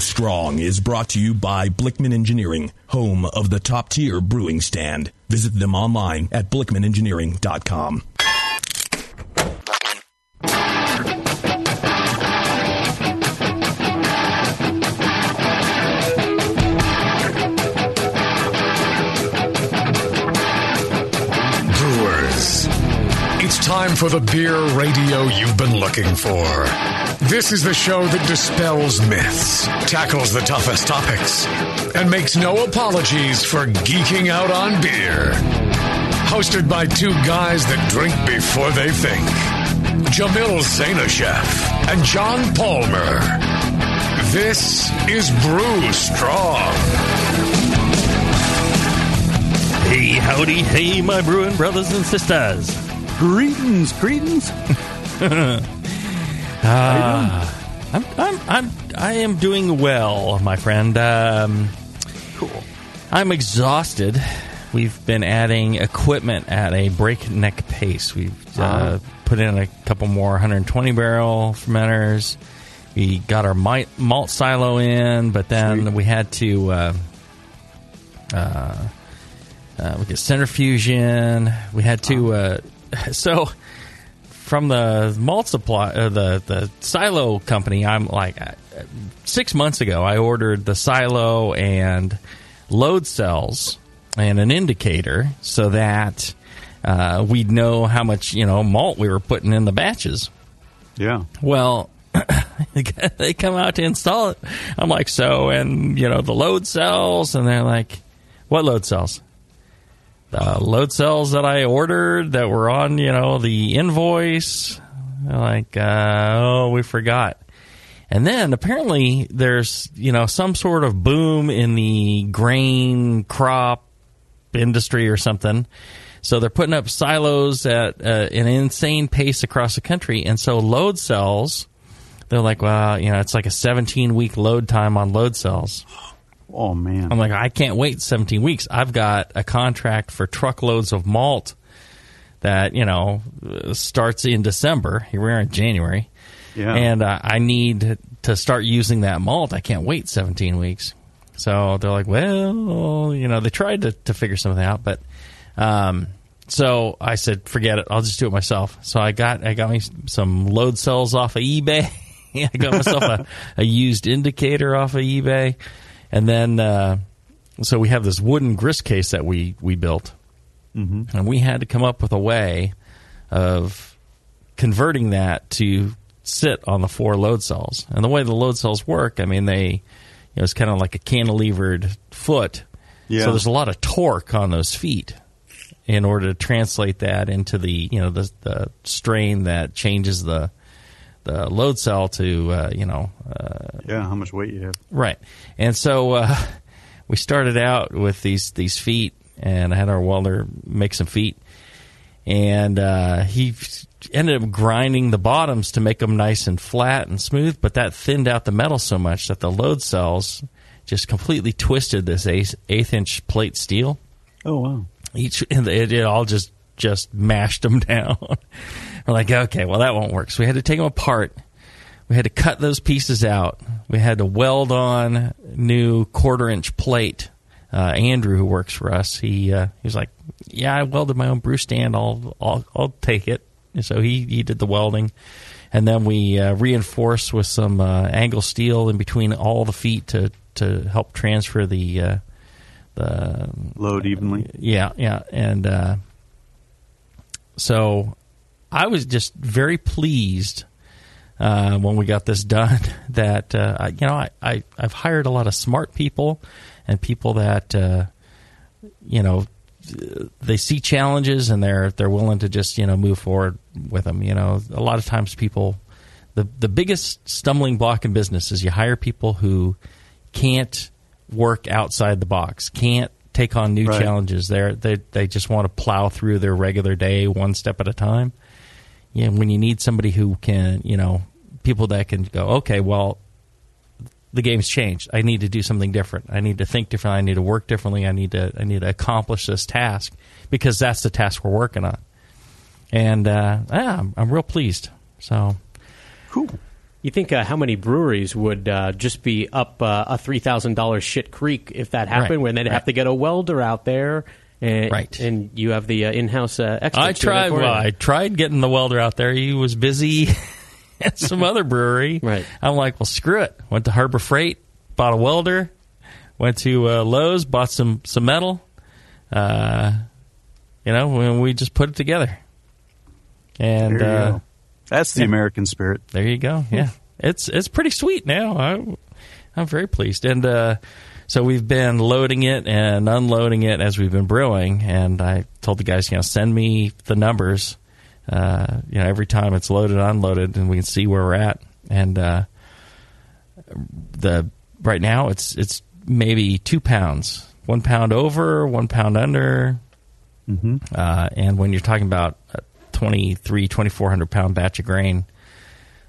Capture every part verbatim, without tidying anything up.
Brew Strong is brought to you by Blichmann Engineering, home of the top-tier brewing stand. Visit them online at blichmann engineering dot com. Time for the beer radio you've been looking for. This is the show that dispels myths, tackles the toughest topics, and makes no apologies for geeking out on beer. Hosted by two guys that drink before they think, Jamil Zainasheff and John Palmer. This is Brew Strong. Hey, howdy, hey, my brewing brothers and sisters. Greetings, greetings. uh, I'm, I'm, I'm, I am doing well, my friend. Um, cool. I'm exhausted. We've been adding equipment at a breakneck pace. We've uh, uh-huh. put in a couple more one twenty barrel fermenters. We got our malt silo in, but then Sweet. we had to. Uh, uh, uh, we get centrifuge in. We had to. Uh, So, from the malt supply, uh, the the silo company, I'm like uh, six months ago, I ordered the silo and load cells and an indicator so that uh, we'd know how much you know malt we were putting in the batches. Yeah. Well, they come out to install it. I'm like, so, and you know the load cells, and they're like, what load cells? The load cells that I ordered that were on, you know, the invoice, like, uh, oh, we forgot. And then apparently there's, you know, some sort of boom in the grain crop industry or something. So they're putting up silos at uh, an insane pace across the country. And so load cells, they're like, well, you know, it's like a seventeen week load time on load cells. Oh, man. I'm like, I can't wait seventeen weeks. I've got a contract for truckloads of malt that, you know, starts in December. Here we are in January. Yeah. And uh, I need to start using that malt. I can't wait seventeen weeks. So they're like, well, you know, they tried to, to figure something out. But um, so I said, forget it. I'll just do it myself. So I got I got me some load cells off of eBay. I got myself a, a used indicator off of eBay. And then, uh, so we have this wooden grist case that we, we built. Mm-hmm. And we had to come up with a way of converting that to sit on the four load cells. And the way the load cells work, I mean, they, you know, it's kind of like a cantilevered foot. Yeah. So there's a lot of torque on those feet in order to translate that into the, you know, the, the strain that changes the, the load cell to, uh, you know... Uh, yeah, how much weight you have. Right. And so uh, we started out with these, these feet, and I had our welder make some feet. And uh, he ended up grinding the bottoms to make them nice and flat and smooth, but that thinned out the metal so much that the load cells just completely twisted this eighth-inch plate steel. Oh, wow. Each, and it, it all just... just mashed them down. We're like, okay, well, that won't work. So we had to take them apart. We had to cut those pieces out. We had to weld on new quarter-inch plate. Uh, Andrew, who works for us, he uh, he was like, yeah, I welded my own brew stand. I'll I'll, I'll take it. And so he, he did the welding. And then we uh, reinforced with some uh, angle steel in between all the feet to, to help transfer the... Uh, the load evenly. Uh, yeah, yeah. And... Uh, So I was just very pleased uh, when we got this done that, uh, you know, I, I, I've hired a lot of smart people and people that, uh, you know, they see challenges and they're they're willing to just, you know, move forward with them. You know, a lot of times people, the, the biggest stumbling block in business is you hire people who can't work outside the box, can't take on new right. challenges. They're, they they just want to plow through their regular day one step at a time. You know, when you need somebody who can, you know, people that can go, okay, well, the game's changed. I need to do something different. I need to think differently. I need to work differently. I need to I need to accomplish this task because that's the task we're working on. And uh, yeah, I'm, I'm real pleased. So cool. You think uh, how many breweries would uh, just be up uh, a three thousand dollars shit creek if that happened, right, when they'd right. have to get a welder out there, and right. and you have the uh, in-house uh, experts. I tried, well, I tried getting the welder out there. He was busy at some other brewery. Right. I'm like, well, screw it. Went to Harbor Freight, bought a welder, went to uh, Lowe's, bought some, some metal. Uh, you know, and we just put it together. And uh, that's the yeah. American spirit. There you go. Yeah, it's it's pretty sweet now. I, I'm very pleased. And uh, so we've been loading it and unloading it as we've been brewing. And I told the guys, you know, send me the numbers. Uh, you know, every time it's loaded, unloaded, and we can see where we're at. And uh, the right now it's it's maybe two pounds, one pound over, one pound under. Mm-hmm. Uh, and when you're talking about twenty-three, twenty-four hundred pound batch of grain,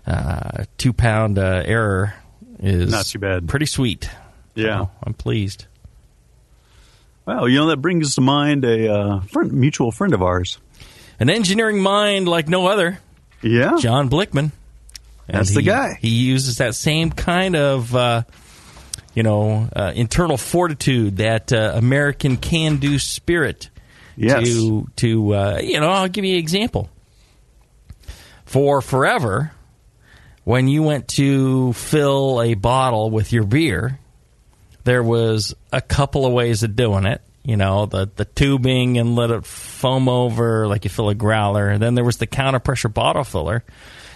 uh, two pound uh, error is not too bad. Pretty sweet. Yeah, so I'm pleased. Well, you know, that brings to mind a uh, friend, mutual friend of ours, an engineering mind like no other. Yeah, John Blichmann. And That's he, the guy. He uses that same kind of uh, you know uh, internal fortitude, that uh, American can-do spirit. Yes. To, to uh, you know, I'll give you an example. For forever, when you went to fill a bottle with your beer, there was a couple of ways of doing it. You know, the, the tubing and let it foam over like you fill a growler. And then there was the counter-pressure bottle filler.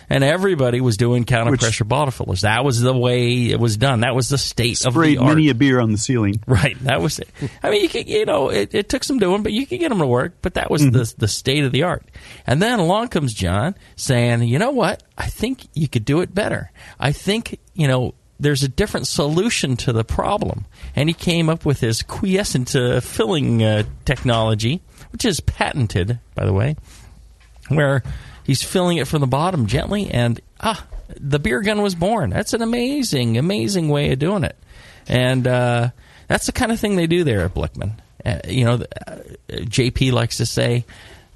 And everybody was doing counter-pressure Which, bottle fillers. That was the way it was done. That was the state of the art. Sprayed many a beer on the ceiling. Right. That was it. I mean, you could, you know, it, it took some doing, but you could get them to work. But that was mm-hmm. the, the state of the art. And then along comes John saying, you know what? I think you could do it better. I think, you know, there's a different solution to the problem. And he came up with his quiescent uh, filling uh, technology, which is patented, by the way, where he's filling it from the bottom gently, and ah, the beer gun was born. That's an amazing, amazing way of doing it. And uh, that's the kind of thing they do there at Blichmann. Uh, you know, uh, J P likes to say,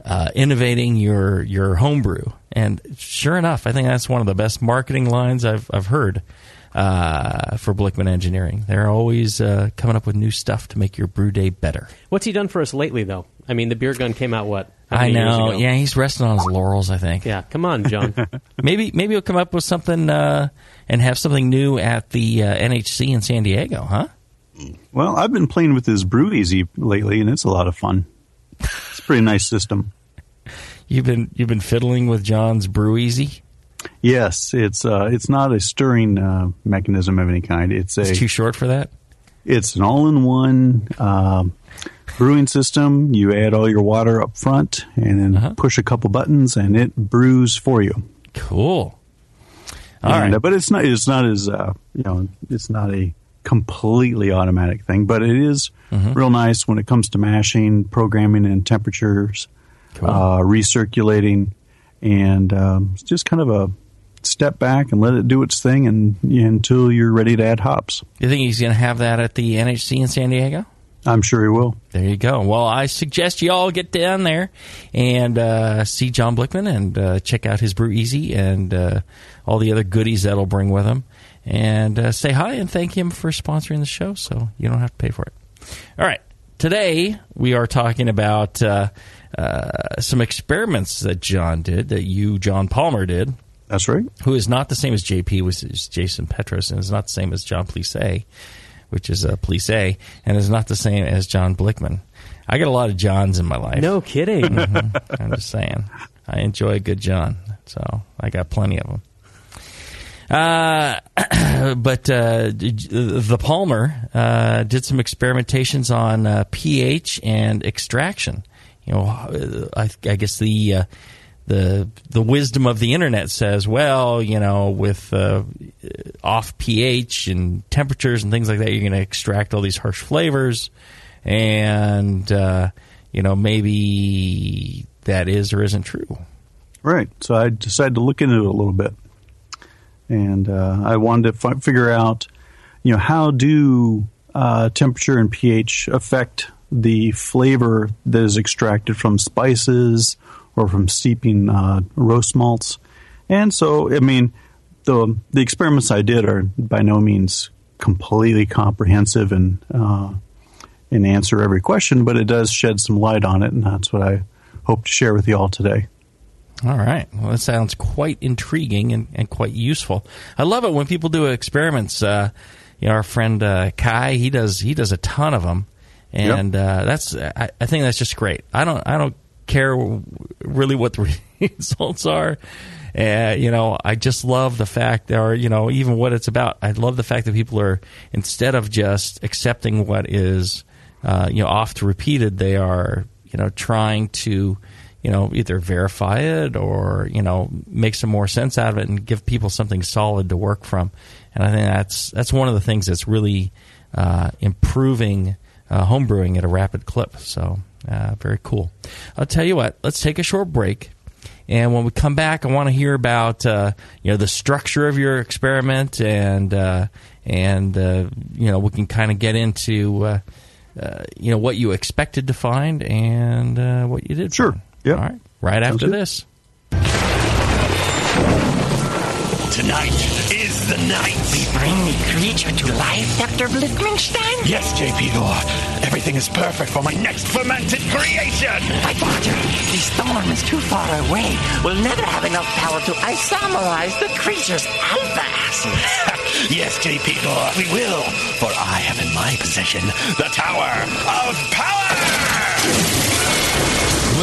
uh, innovating your, your homebrew. And sure enough, I think that's one of the best marketing lines I've, I've heard uh, for Blichmann Engineering. They're always uh, coming up with new stuff to make your brew day better. What's he done for us lately, though? I mean, the beer gun came out, what? I know. Yeah, he's resting on his laurels, I think. Yeah, come on, John. maybe maybe he'll come up with something uh, and have something new at the uh, N H C in San Diego, huh? Well, I've been playing with his BrewEasy lately, and it's a lot of fun. It's a pretty nice system. You've been you've been fiddling with John's BrewEasy? Yes, it's uh, it's not a stirring uh, mechanism of any kind. It's a it's too short for that. It's an all-in-one. Uh, Brewing system. You add all your water up front and then uh-huh. push a couple buttons and it brews for you. Cool. All and, right. Uh, but it's not it's not as uh, you know, it's not a completely automatic thing, but it is mm-hmm. real nice when it comes to mashing, programming and temperatures, cool. uh, recirculating, and um, it's just kind of a step back and let it do its thing and you know, until you're ready to add hops. You think he's going to have that at the N H C in San Diego? I'm sure he will. There you go. Well, I suggest you all get down there and uh, see John Blichmann and uh, check out his BrewEasy and uh, all the other goodies that'll bring with him. And uh, say hi and thank him for sponsoring the show so you don't have to pay for it. All right. Today, we are talking about uh, uh, some experiments that John did, that you, John Palmer, did. That's right. Who is not the same as J P, which is Jason Petros, and is not the same as John Plisse, which is a uh, Plisse, and is not the same as John Blichmann. I get a lot of Johns in my life. No kidding. Mm-hmm. I'm just saying. I enjoy a good John, so I got plenty of them. Uh, but uh, the Palmer uh, did some experimentations on uh, pH and extraction. You know, I, I guess the uh, the the wisdom of the internet says, well, you know, with uh, off pH and temperatures and things like that, you're going to extract all these harsh flavors, and uh, you know, maybe that is or isn't true. Right. So I decided to look into it a little bit, and uh, I wanted to f- figure out, you know, how do uh, temperature and pH affect the flavor that is extracted from spices or from steeping uh, roast malts. And so, I mean, the the experiments I did are by no means completely comprehensive and uh, and answer every question, but it does shed some light on it, and that's what I hope to share with you all today. All right. Well, that sounds quite intriguing and, and quite useful. I love it when people do experiments. Uh, you know, our friend uh, Kai, he does he does a ton of them, and yep. uh, that's I, I think that's just great. I don't I don't care really what the results are. Uh, you know, I just love the fact, or you know, even what it's about. I love the fact that people are, instead of just accepting what is, uh, you know, oft repeated, they are, you know, trying to, you know, either verify it or, you know, make some more sense out of it and give people something solid to work from. And I think that's that's one of the things that's really uh, improving uh, homebrewing at a rapid clip. So uh, very cool. I'll tell you what, let's take a short break. And when we come back, I want to hear about uh, you know, the structure of your experiment, and uh, and uh, you know, we can kind of get into uh, uh, you know, what you expected to find and uh, what you did. Sure. Yeah. All right. Right after this. Tonight is the night. We bring the creature to life, Doctor Blichmanstein? Yes, J P Gore. Everything is perfect for my next fermented creation. But, Doctor, the storm is too far away. We'll never have enough power to isomerize the creature's alpha acids. Yes, J P Gore, we will. For I have in my possession the Tower of Power!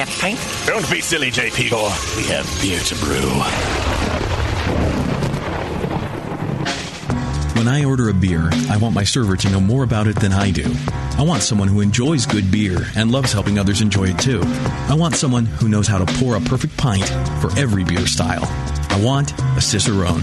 a pint. Don't be silly, J P Gore. We have beer to brew. When I order a beer, I want my server to know more about it than I do. I want someone who enjoys good beer and loves helping others enjoy it too. I want someone who knows how to pour a perfect pint for every beer style. I want a Cicerone.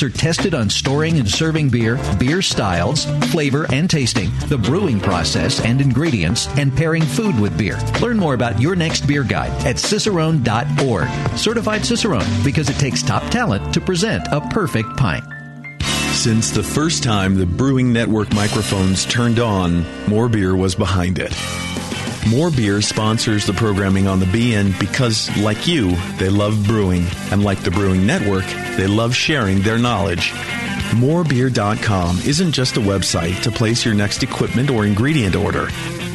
are tested on storing and serving beer, beer styles, flavor and tasting, the brewing process and ingredients, and pairing food with beer. Learn more about your next beer guide at Cicerone dot org. Certified Cicerone, because it takes top talent to present a perfect pint. Since the first time the Brewing Network microphones turned on, More Beer was behind it. More Beer sponsors the programming on the B N because, like you, they love brewing. And like the Brewing Network, they love sharing their knowledge. more beer dot com isn't just a website to place your next equipment or ingredient order.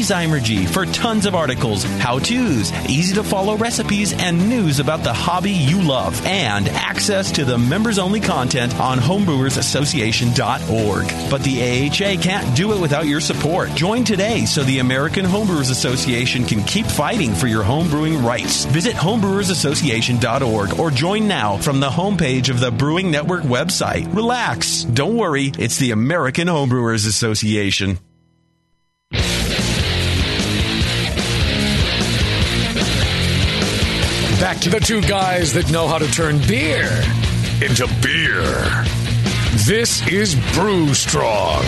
Zymergy for tons of articles, how-tos, easy-to-follow recipes, and news about the hobby you love, and access to the members-only content on homebrewers association dot org. But the A H A can't do it without your support. Join today so the American Homebrewers Association can keep fighting for your homebrewing rights. Visit homebrewers association dot org or join now from the homepage of the Brewing Network website. Relax. Don't worry. It's the American Homebrewers Association. Back to the two guys that know how to turn beer into beer. This is Brew Strong.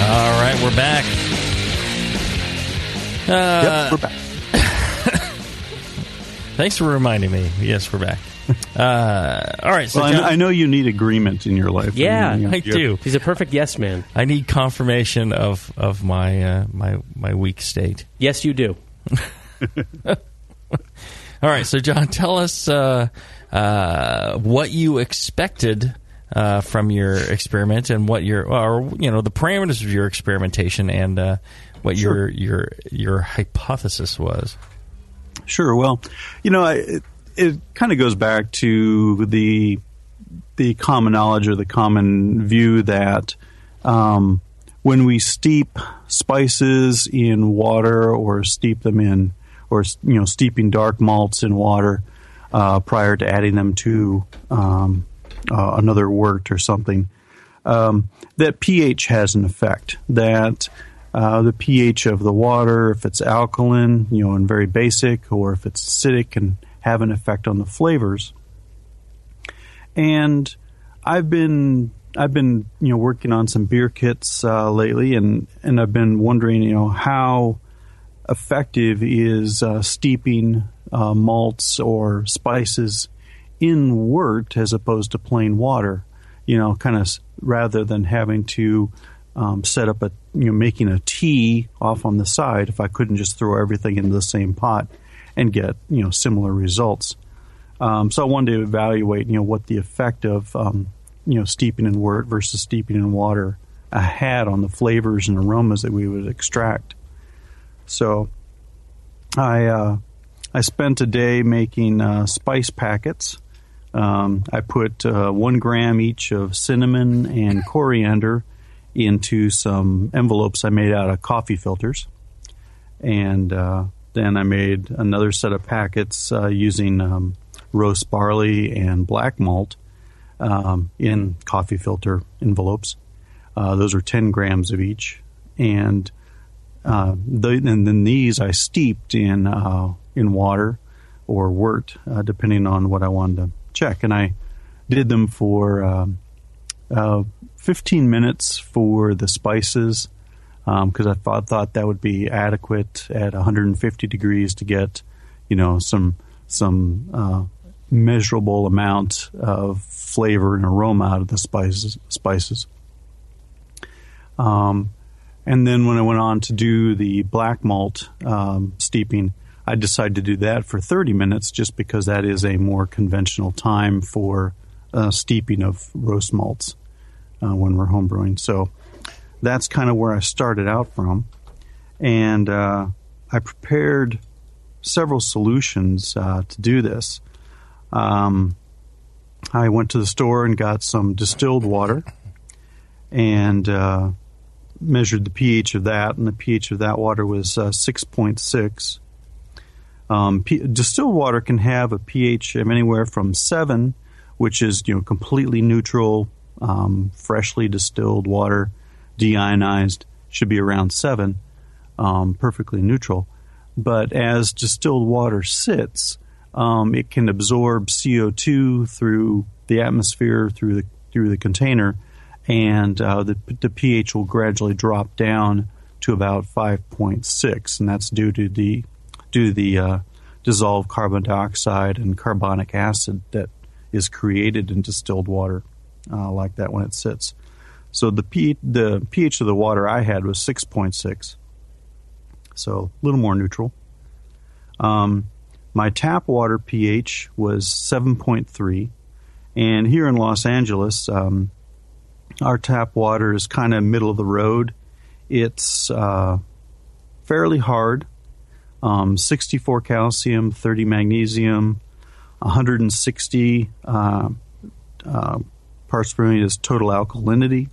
All right, we're back. Uh, yep, we're back. Thanks for reminding me. Yes, we're back. Uh, all right. So well, John, I know you need agreement in your life. Yeah, I, mean, you know, I do. He's a perfect yes man. I need confirmation of of my uh, my my weak state. Yes, you do. All right. So, John, tell us uh, uh, what you expected Uh, from your experiment and what your, or you know, the parameters of your experimentation and uh, what sure. your your your hypothesis was. Sure. Well, you know, I, it, it kind of goes back to the the common knowledge or the common view that um, when we steep spices in water or steep them in, or you know, steeping dark malts in water uh, prior to adding them to um, Uh, another wort or something, um, that pH has an effect. That uh, the pH of the water, if it's alkaline, you know, and very basic, or if it's acidic, can have an effect on the flavors. And I've been I've been you know working on some beer kits uh, lately, and and I've been wondering you know how effective is uh, steeping uh, malts or spices in wort as opposed to plain water, you know, kind of rather than having to um, set up a, you know, making a tea off on the side if I couldn't just throw everything into the same pot and get, you know, similar results. Um, so I wanted to evaluate, you know, what the effect of, um, you know, steeping in wort versus steeping in water uh, had on the flavors and aromas that we would extract. So I, uh, I spent a day making uh, spice packets. Um, I put uh, one gram each of cinnamon and coriander into some envelopes I made out of coffee filters. And uh, then I made another set of packets uh, using um, roast barley and black malt um, in coffee filter envelopes. Uh, those are ten grams of each. And, uh, the, and then these I steeped in uh, in water or wort, uh, depending on what I wanted to check. And I did them for um, uh, fifteen minutes for the spices because um, I thought, thought that would be adequate at one hundred fifty degrees to get, you know, some some uh, measurable amount of flavor and aroma out of the spices. spices. Um, and then when I went on to do the black malt um, steeping, I decided to do that for thirty minutes just because that is a more conventional time for uh, steeping of roast malts uh, when we're homebrewing. So that's kind of where I started out from. And uh, I prepared several solutions uh, to do this. Um, I went to the store and got some distilled water and uh, measured the pH of that, and the pH of that water was uh, six point six. Um, P- distilled water can have a pH of anywhere from seven, which is you know completely neutral, um, freshly distilled water, deionized, should be around seven, um, perfectly neutral. But as distilled water sits, um, it can absorb C O two through the atmosphere, through the through the container, and uh, the, the pH will gradually drop down to about five point six, and that's due to the due to the uh, dissolved carbon dioxide and carbonic acid that is created in distilled water uh, like that when it sits. So the P- the pH of the water I had was six point six, so a little more neutral. Um, my tap water pH was seven point three, and here in Los Angeles, um, Our tap water is kind of middle of the road. It's uh, fairly hard. Um, sixty-four calcium, thirty magnesium, one hundred sixty uh, uh, parts per million is total alkalinity,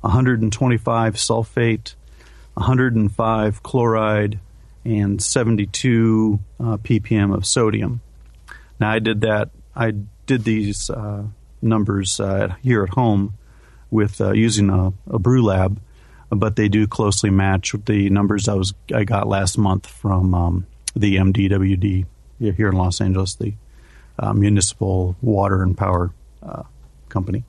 one hundred twenty-five sulfate, one hundred five chloride, and seventy-two uh, ppm of sodium. Now, I did that. I did these uh, numbers uh, here at home with uh, using a, a brew lab, but they do closely match with the numbers I was I got last month from um, the M D W D here in Los Angeles, the uh, municipal water and power uh, company.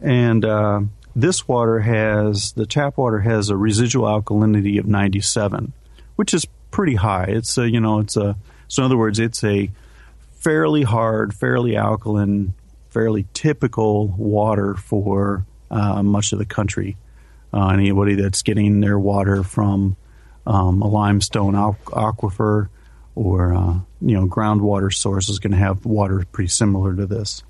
And uh, this water has, the tap water has a residual alkalinity of ninety-seven, which is pretty high. It's a, you know, it's a, so in other words, it's a fairly hard, fairly alkaline, fairly typical water for uh, much of the country. Uh, anybody that's getting their water from um, a limestone aqu- aquifer or, uh, you know, groundwater source is going to have water pretty similar to this.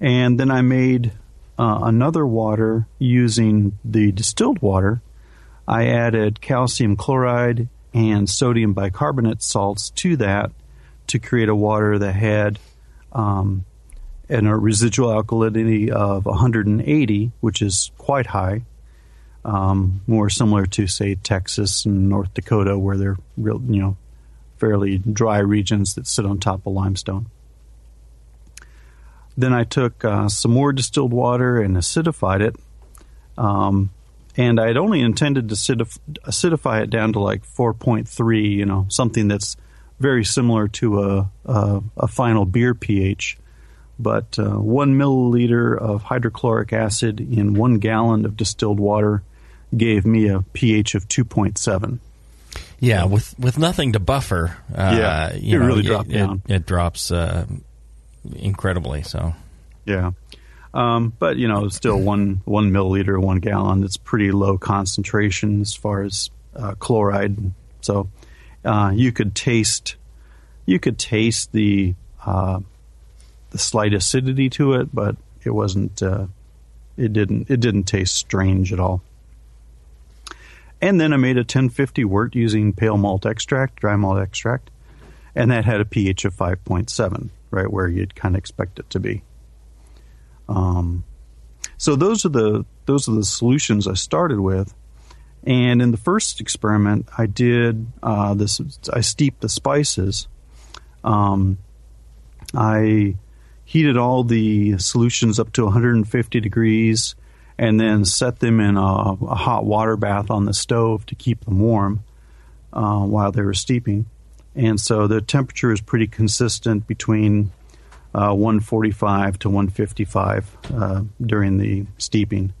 And then I made uh, another water using the distilled water. I added calcium chloride and sodium bicarbonate salts to that to create a water that had um, and a residual alkalinity of one hundred eighty, which is quite high, um, more similar to, say, Texas and North Dakota, where they're real, you know, fairly dry regions that sit on top of limestone. Then I took uh, some more distilled water and acidified it. Um, and I had only intended to acidif- acidify it down to like four point three, you know, something that's very similar to a, a, a final beer pH. But uh, one milliliter of hydrochloric acid in one gallon of distilled water gave me a pH of two point seven. Yeah, with with nothing to buffer, uh, yeah, you it know, really dropped it, down. It, it drops uh, incredibly. So, yeah, um, but you know, still one one milliliter, one gallon. It's pretty low concentration as far as uh, chloride. So uh, you could taste you could taste the. Uh, the slight acidity to it, but it wasn't, uh, it didn't, it didn't taste strange at all. And then I made a ten fifty wort using pale malt extract, dry malt extract, and that had a pH of five point seven, right where you'd kind of expect it to be. Um, so those are the, those are the solutions I started with. And in the first experiment I did, uh, this, I steeped the spices. Um, I, heated all the solutions up to one hundred fifty degrees and then set them in a, a hot water bath on the stove to keep them warm uh, while they were steeping. And so the temperature is pretty consistent between uh, one forty-five to one fifty-five uh, during the steeping.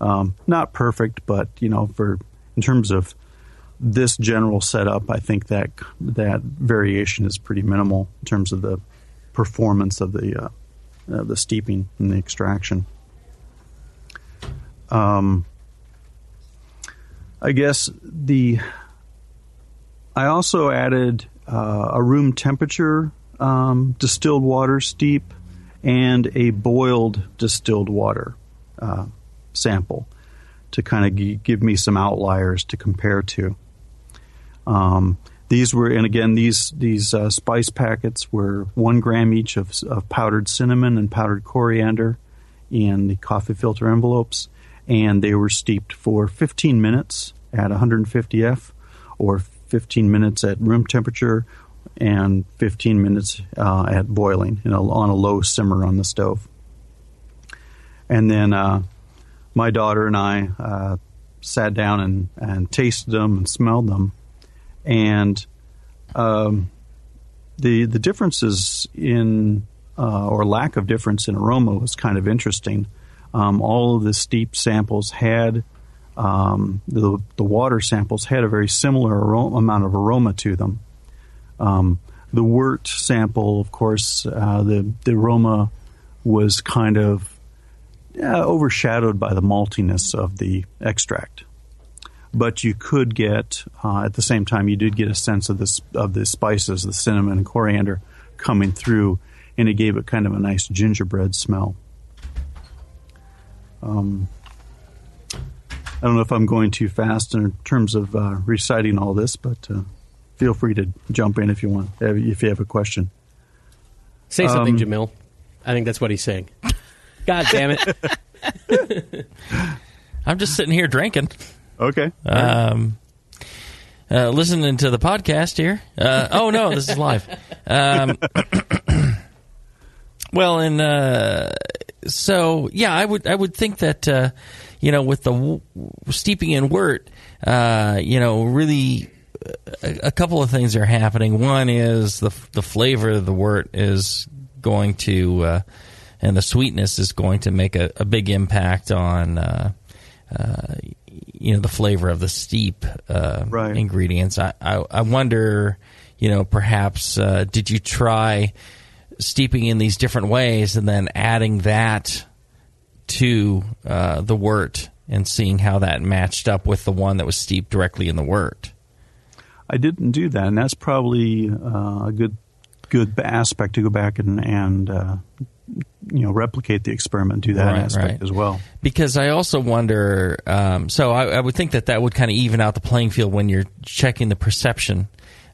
Um, not perfect, but you know, for in terms of this general setup, I think that that variation is pretty minimal in terms of the performance of the uh, uh, the steeping and the extraction. Um, I guess the I also added uh, a room temperature um, distilled water steep and a boiled distilled water uh, sample to kind of g- give me some outliers to compare to. Um, These were, and again, these these uh, spice packets were one gram each of, of powdered cinnamon and powdered coriander in the coffee filter envelopes, and they were steeped for fifteen minutes at one hundred fifty F, or fifteen minutes at room temperature, and fifteen minutes uh, at boiling, you know, on a low simmer on the stove. And then uh, my daughter and I uh, sat down and, and tasted them and smelled them. And um, the the differences in, uh, or lack of difference in aroma was kind of interesting. Um, all of the steep samples had, um, the, the water samples had a very similar aroma, amount of aroma to them. Um, the wort sample, of course, uh, the, the aroma was kind of uh, overshadowed by the maltiness of the extract. But you could get, uh, at the same time, you did get a sense of this of the spices, the cinnamon and coriander coming through and it gave it kind of a nice gingerbread smell. Um, I don't know if I'm going too fast in terms of uh, reciting all this, but uh, feel free to jump in if you want, if you have a question. Say something, um, Jamil. I think that's what he's saying. God damn it. I'm just sitting here drinking. Okay. Um, uh, listening to the podcast here. Uh, oh, no, this is live. Um, well, and uh, so, yeah, I would I would think that, uh, you know, with the w- steeping in wort, uh, you know, really a, a couple of things are happening. One is the the flavor of the wort is going to, uh, and the sweetness is going to make a, a big impact on, uh, uh, you know, the flavor of the steep uh, right. ingredients. I, I, I wonder, you know, perhaps uh, did you try steeping in these different ways and then adding that to uh, the wort and seeing how that matched up with the one that was steeped directly in the wort? I didn't do that, and that's probably uh, a good good aspect to go back and, and uh, you know, replicate the experiment, do that right, aspect right. as well. Because I also wonder, um, so I, I would think that that would kind of even out the playing field when you're checking the perception.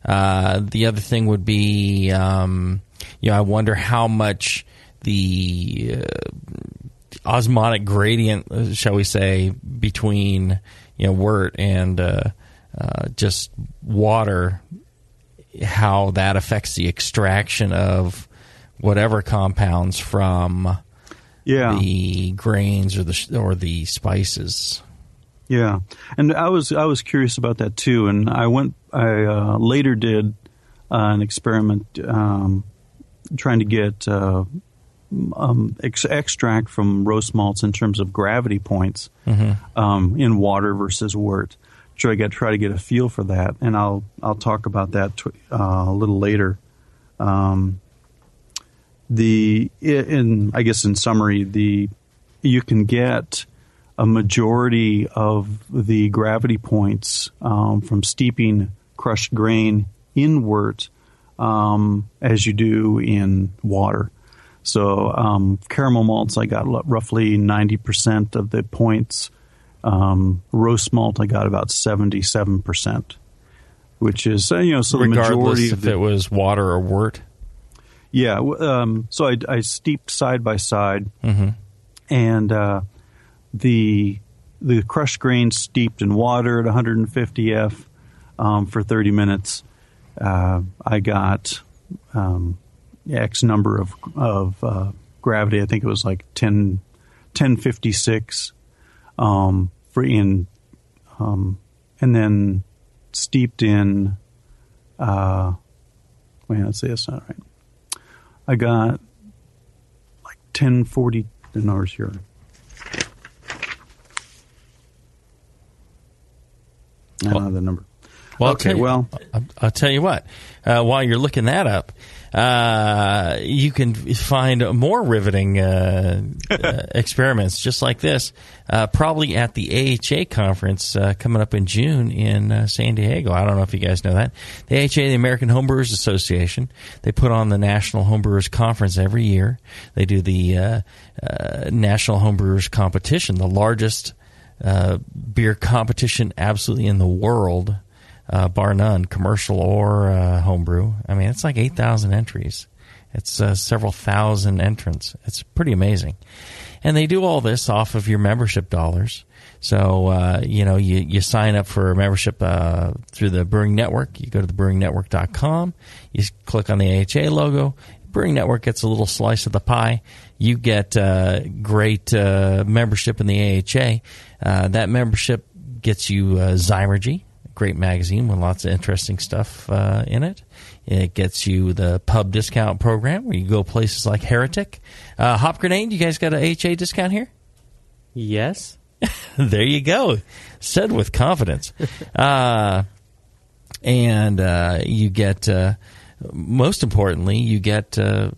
Uh, the other thing would be, um, you know, I wonder how much the uh, osmotic gradient, uh, shall we say, between, you know, wort and uh, uh, just water, how that affects the extraction of whatever compounds from yeah. the grains or the or the spices. Yeah, and I was I was curious about that too, and I went I uh, later did uh, an experiment um, trying to get uh, um, ex- extract from roast malts in terms of gravity points mm-hmm. um, in water versus wort. So I got to try to get a feel for that, and I'll I'll talk about that tw- uh, a little later. Um, the in I guess in summary, the you can get a majority of the gravity points um, from steeping crushed grain in wort um, as you do in water. So um, caramel malts, I got roughly ninety percent of the points. Um, roast malt, I got about seventy-seven percent, which is, you know, so the majority. Regardless if it was water or wort? Yeah. Um, so I, I steeped side by side, mm-hmm. and uh, the the crushed grain steeped in water at one fifty F um, for thirty minutes. Uh, I got um, X number of, of uh, gravity. I think it was like ten, ten fifty-six. Um, for in, um, and then steeped in, uh, wait, let's see, that's not right. I got like ten forty dinars here. I don't know the number. Well, okay, I'll you, well. I'll, I'll tell you what, uh, while you're looking that up, uh, you can find more riveting uh, uh, experiments just like this, uh, probably at the A H A conference uh, coming up in June in uh, San Diego. I don't know if you guys know that. The A H A, the American Homebrewers Association, they put on the National Homebrewers Conference every year. They do the uh, uh, National Homebrewers Competition, the largest uh, beer competition absolutely in the world. Uh, bar none, commercial or uh, homebrew. I mean, it's like eight thousand entries. It's uh, several thousand entrants. It's pretty amazing. And they do all this off of your membership dollars. So, uh, you know, you, you sign up for a membership uh, through the Brewing Network. You go to the brewing network dot com. You click on the A H A logo. Brewing Network gets a little slice of the pie. You get uh, great uh, membership in the A H A. Uh, that membership gets you uh, Zymergy. Great magazine with lots of interesting stuff uh, in it. It gets you the pub discount program where you go places like Heretic. Uh, Hop Grenade, you guys got an H A discount here? Yes. There you go. Said with confidence. uh, and uh, you get, uh, most importantly, you get uh,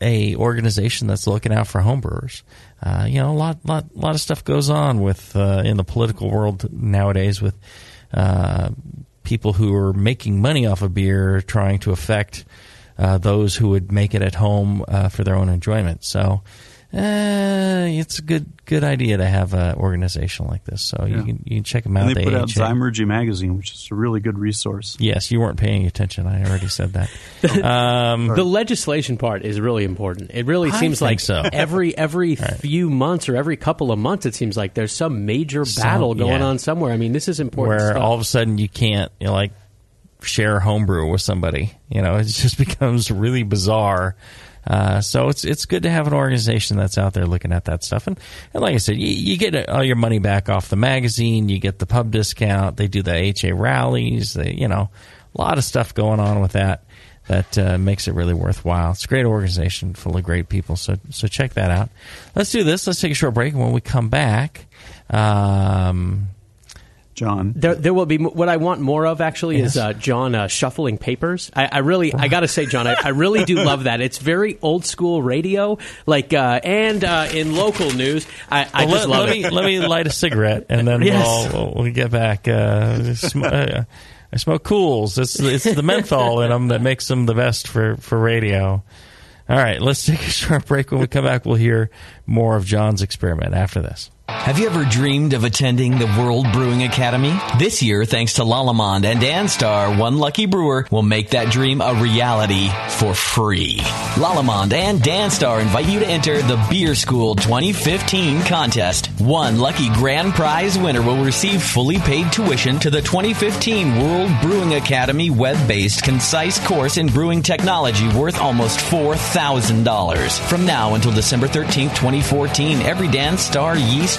a organization that's looking out for homebrewers. Uh, you know, a lot, lot, lot of stuff goes on with uh, in the political world nowadays with Uh, people who are making money off of beer trying to affect uh, those who would make it at home uh, for their own enjoyment. So uh, it's a good good idea to have an organization like this. So yeah. you, can, you can check them out. And they put A H A. out Zymergy Magazine, which is a really good resource. Yes, you weren't paying attention. I already said that. Um, the legislation part is really important. It really I seems like so. every every right. few months or every couple of months, it seems like there's some major battle some, going yeah. on somewhere. I mean, this is important Where stuff. all of a sudden you can't, you know, like, share homebrew with somebody. You know, it just becomes really bizarre. Uh, so it's it's good to have an organization that's out there looking at that stuff. And, and like I said, you, you get all your money back off the magazine. You get the pub discount. They do the H A rallies. They, you know, a lot of stuff going on with that that uh, makes it really worthwhile. It's a great organization full of great people. So so check that out. Let's do this. Let's take a short break. And when we come back... Um, John. There, there will be what I want more of. Actually, yes. is uh, John uh, shuffling papers. I, I really, I gotta say, John, I, I really do love that. It's very old school radio. Like, uh, and uh, in local news, I, I well, just let, love let it. Me, let me light a cigarette, and then yes. we'll, we'll get back. Uh, sm- uh, I smoke Cools. It's it's the menthol in them that makes them the best for, for radio. All right, let's take a short break. When we come back, we'll hear more of John's experiment after this. Have you ever dreamed of attending the World Brewing Academy? This year, thanks to Lallemand and Danstar, one lucky brewer will make that dream a reality for free. Lallemand and Danstar invite you to enter the Beer School twenty fifteen contest. One lucky grand prize winner will receive fully paid tuition to the twenty fifteen World Brewing Academy web-based concise course in brewing technology worth almost four thousand dollars. From now until December thirteenth, twenty fourteen, every Danstar yeast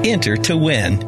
enter to win.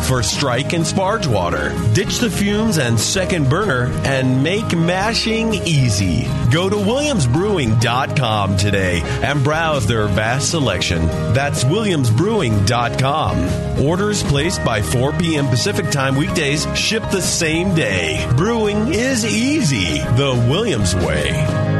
for strike and sparge water. Ditch the fumes and second burner and make mashing easy. Go to Williams Brewing dot com today and browse their vast selection. That's Williams Brewing dot com. Orders placed by four p.m. Pacific Time weekdays ship the same day. Brewing is easy the Williams way.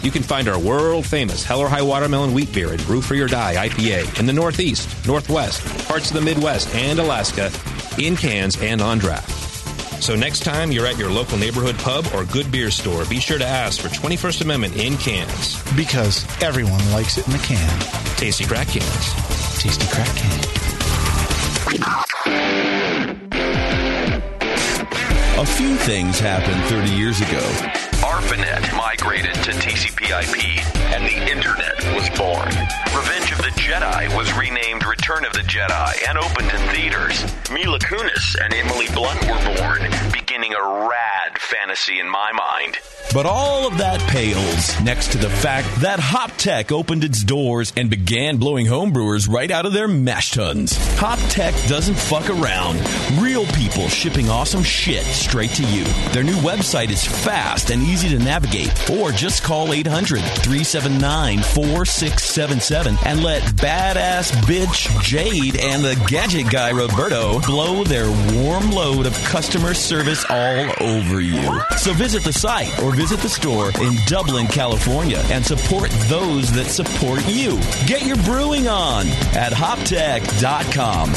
You can find our world-famous Hell or High Watermelon Wheat Beer at Brew Free or Die I P A in the Northeast, Northwest, parts of the Midwest, and Alaska, in cans and on draft. So next time you're at your local neighborhood pub or good beer store, be sure to ask for twenty-first Amendment in cans. Because everyone likes it in a can. Tasty crack cans. Tasty crack cans. A few things happened thirty years ago. ARPANET migrated to T C P I P, and the Internet was born. Revenge of the Jedi was renamed Return of the Jedi and opened in theaters. Mila Kunis and Emily Blunt were born, beginning a rad bad fantasy in my mind. But all of that pales next to the fact that HopTech opened its doors and began blowing homebrewers right out of their mash tuns. HopTech doesn't fuck around. Real people shipping awesome shit straight to you. Their new website is fast and easy to navigate. Or just call eight hundred, three seven nine, four six seven seven and let badass bitch Jade and the gadget guy Roberto blow their warm load of customer service all over you. So visit the site or visit the store in Dublin, California, and support those that support you. Get your brewing on at hop tech dot com.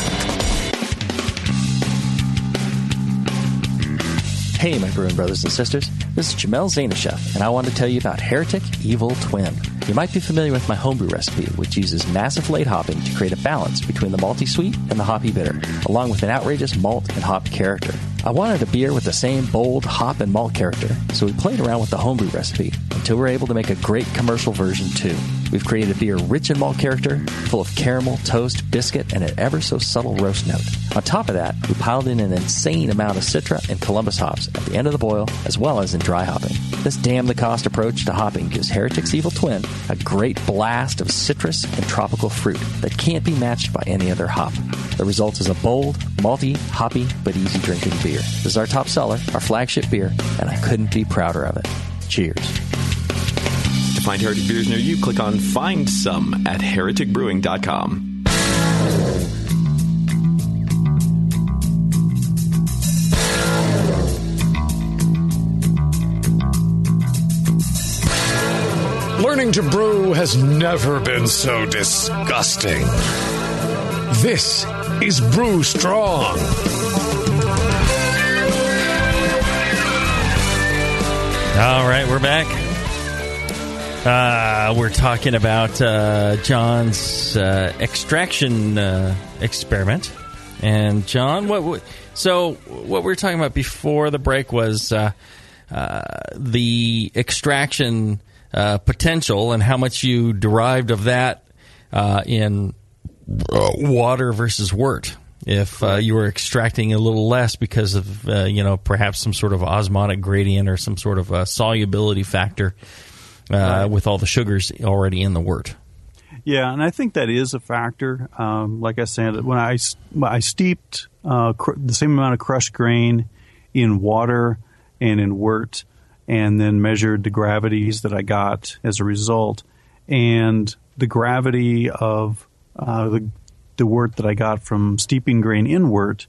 Hey, my brewing brothers and sisters. This is Jamil Zainasheff, and I want to tell you about Heretic Evil Twin. You might be familiar with my homebrew recipe, which uses massive late hopping to create a balance between the malty sweet and the hoppy bitter, along with an outrageous malt and hop character. I wanted a beer with the same bold hop and malt character, so we played around with the homebrew recipe until we were able to make a great commercial version, too. We've created a beer rich in malt character, full of caramel, toast, biscuit, and an ever-so-subtle roast note. On top of that, we piled in an insane amount of Citra and Columbus hops at the end of the boil, as well as in dry hopping. This damn-the-cost approach to hopping gives Heretic's Evil Twin a great blast of citrus and tropical fruit that can't be matched by any other hop. The result is a bold, malty, hoppy, but easy-drinking beer. This is our top seller, our flagship beer, and I couldn't be prouder of it. Cheers. To find Heretic beers near you, click on Find Some at heretic brewing dot com. Learning to brew has never been so disgusting. This is Brew Strong. All right, we're back. Uh, we're talking about uh, John's uh, extraction uh, experiment. And John, what, what? So what we were talking about before the break was uh, uh, the extraction uh, potential and how much you derived of that uh, in water versus wort. If uh, you were extracting a little less because of, uh, you know, perhaps some sort of osmotic gradient or some sort of uh, solubility factor uh, right. with all the sugars already in the wort. Yeah, and I think that is a factor. Um, like I said, when I, when I steeped uh, cr- the same amount of crushed grain in water and in wort and then measured the gravities that I got as a result. And the gravity of uh, the the wort that I got from steeping grain in wort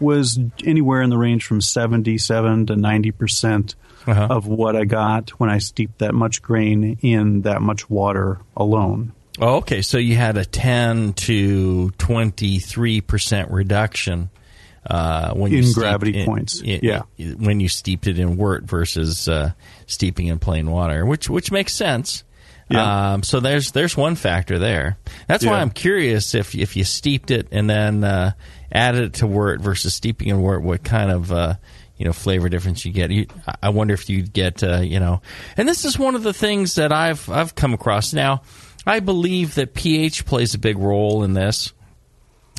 was anywhere in the range from seventy-seven to ninety percent uh-huh. of what I got when I steeped that much grain in that much water alone. Oh, okay. So you had a ten to twenty-three percent reduction uh, when you in gravity in, points. In, yeah. When you steeped it in wort versus uh, steeping in plain water, which which makes sense. Yeah. Um, so there's there's one factor there. That's yeah. why I'm curious if if you steeped it and then uh, added it to wort versus steeping in wort, what kind of uh, you know flavor difference you get. You, I wonder if you'd get uh, you know. And this is one of the things that I've I've come across. Now I believe that pH plays a big role in this.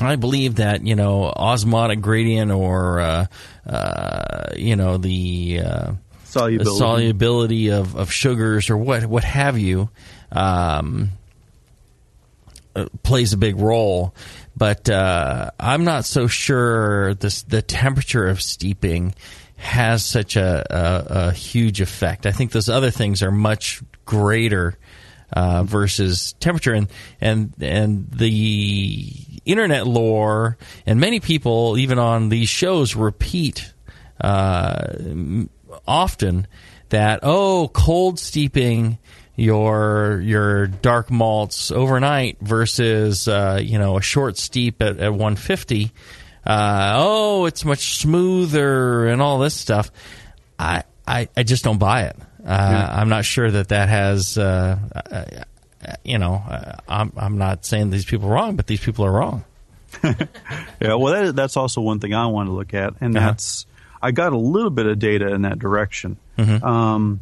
I believe that you know osmotic gradient or uh, uh, you know the. Uh, Solubility. The solubility of, of sugars or what what have you um, uh, plays a big role, but uh, I'm not so sure this, the temperature of steeping has such a, a, a huge effect. I think those other things are much greater uh, versus temperature, and and and the internet lore and many people even on these shows repeat. Uh, Often that oh cold steeping your your dark malts overnight versus uh, you know a short steep at, at one fifty uh, oh it's much smoother and all this stuff. I I, I just don't buy it. Uh, yeah. I'm not sure that that has uh, uh, you know uh, I'm I'm not saying these people are wrong, but these people are wrong. yeah, well that, that's also one thing I want to look at, and uh-huh. that's. I got a little bit of data in that direction. Mm-hmm. Um,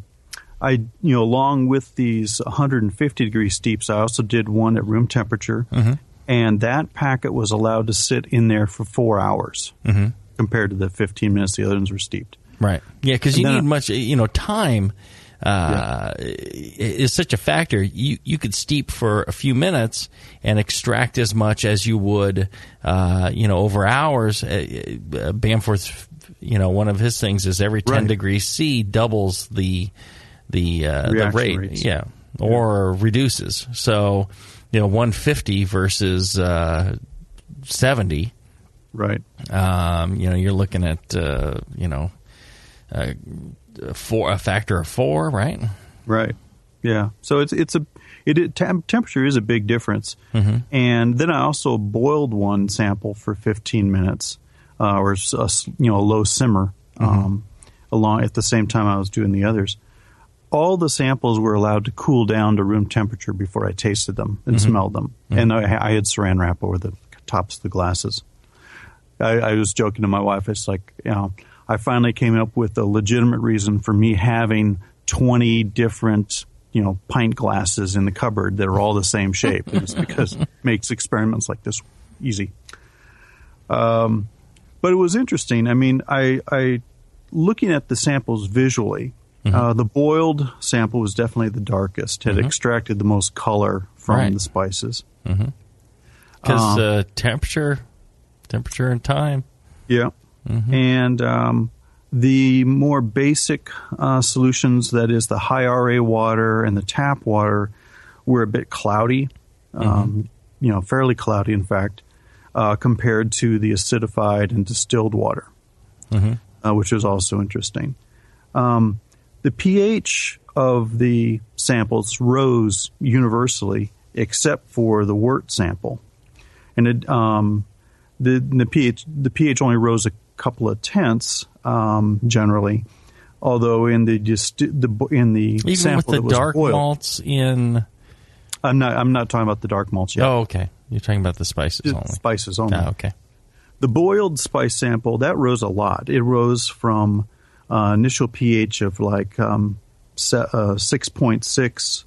I, you know, along with these one hundred fifty degree steeps, I also did one at room temperature, mm-hmm. and that packet was allowed to sit in there for four hours mm-hmm. compared to the fifteen minutes the other ones were steeped. Right. Yeah, because you no, need no. much, you know, time uh, yeah. is such a factor. You you could steep for a few minutes and extract as much as you would, uh, you know, over hours. Uh, Bamforth's, you know, one of his things is every ten right. degrees C doubles the the uh, the rate, rates. yeah, or yeah. reduces. So, you know, one fifty versus uh, seventy. Right. Um, you know, you're looking at, uh, you know, a, four, a factor of four, right? Right. Yeah. So it's it's a it, it tem- temperature is a big difference. Mm-hmm. And then I also boiled one sample for fifteen minutes, uh, or a, you know a low simmer, um, mm-hmm. along at the same time I was doing the others. All the samples were allowed to cool down to room temperature before I tasted them and mm-hmm. smelled them. Mm-hmm. And I, I had Saran wrap over the tops of the glasses. I, I was joking to my wife. It's like, you know, I finally came up with a legitimate reason for me having twenty different, you know, pint glasses in the cupboard that are all the same shape. And it's because it makes experiments like this easy. Um, but it was interesting. I mean, I, I looking at the samples visually, mm-hmm. uh, the boiled sample was definitely the darkest. It mm-hmm. extracted the most color from right. the spices. Because mm-hmm. um, uh, temperature... Temperature and time. Yeah. Mm-hmm. And um, the more basic uh, solutions, that is the high R A water and the tap water, were a bit cloudy, um, mm-hmm. you know, fairly cloudy, in fact, uh, compared to the acidified and distilled water, mm-hmm. uh, which is also interesting. Um, the pH of the samples rose universally except for the wort sample. And it... Um, The, the pH the pH only rose a couple of tenths um, generally, although in the just the in the even sample with the that dark was boiled, malts in. I'm not I'm not talking about the dark malts yet. Oh, okay. You're talking about the spices the only. Spices only. Oh, okay. The boiled spice sample that rose a lot. It rose from uh, initial pH of like um, six point six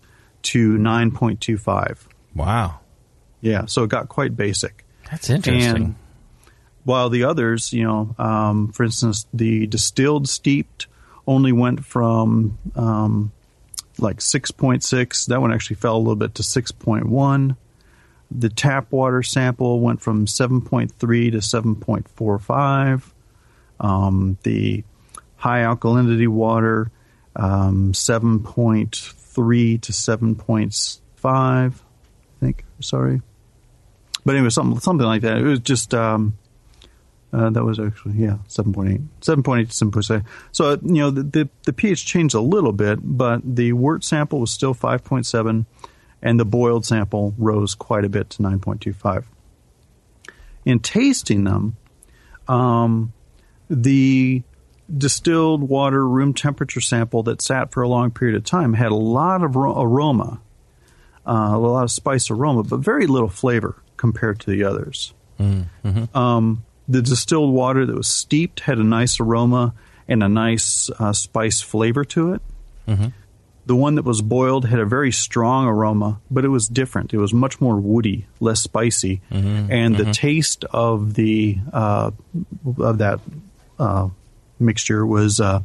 to nine point two five. Wow. Yeah. So it got quite basic. That's interesting. And while the others, you know, um, for instance, the distilled steeped only went from um, like six point six. That one actually fell a little bit to six point one. The tap water sample went from seven point three to seven point four five. Um, the high alkalinity water, um, seven point three to seven point five, I think. Sorry. But anyway, something something like that. It was just um, uh, that was actually yeah, seven point eight, seven point eight, seven point eight. So you know the, the the pH changed a little bit, but the wort sample was still five point seven, and the boiled sample rose quite a bit to nine point two five. In tasting them, um, the distilled water room temperature sample that sat for a long period of time had a lot of aroma, uh, a lot of spice aroma, but very little flavor compared to the others. Mm-hmm. Um, the distilled water that was steeped had a nice aroma and a nice uh, spice flavor to it. Mm-hmm. The one that was boiled had a very strong aroma, but it was different. It was much more woody, less spicy, mm-hmm. and mm-hmm. the taste of the uh, of that uh, mixture was uh,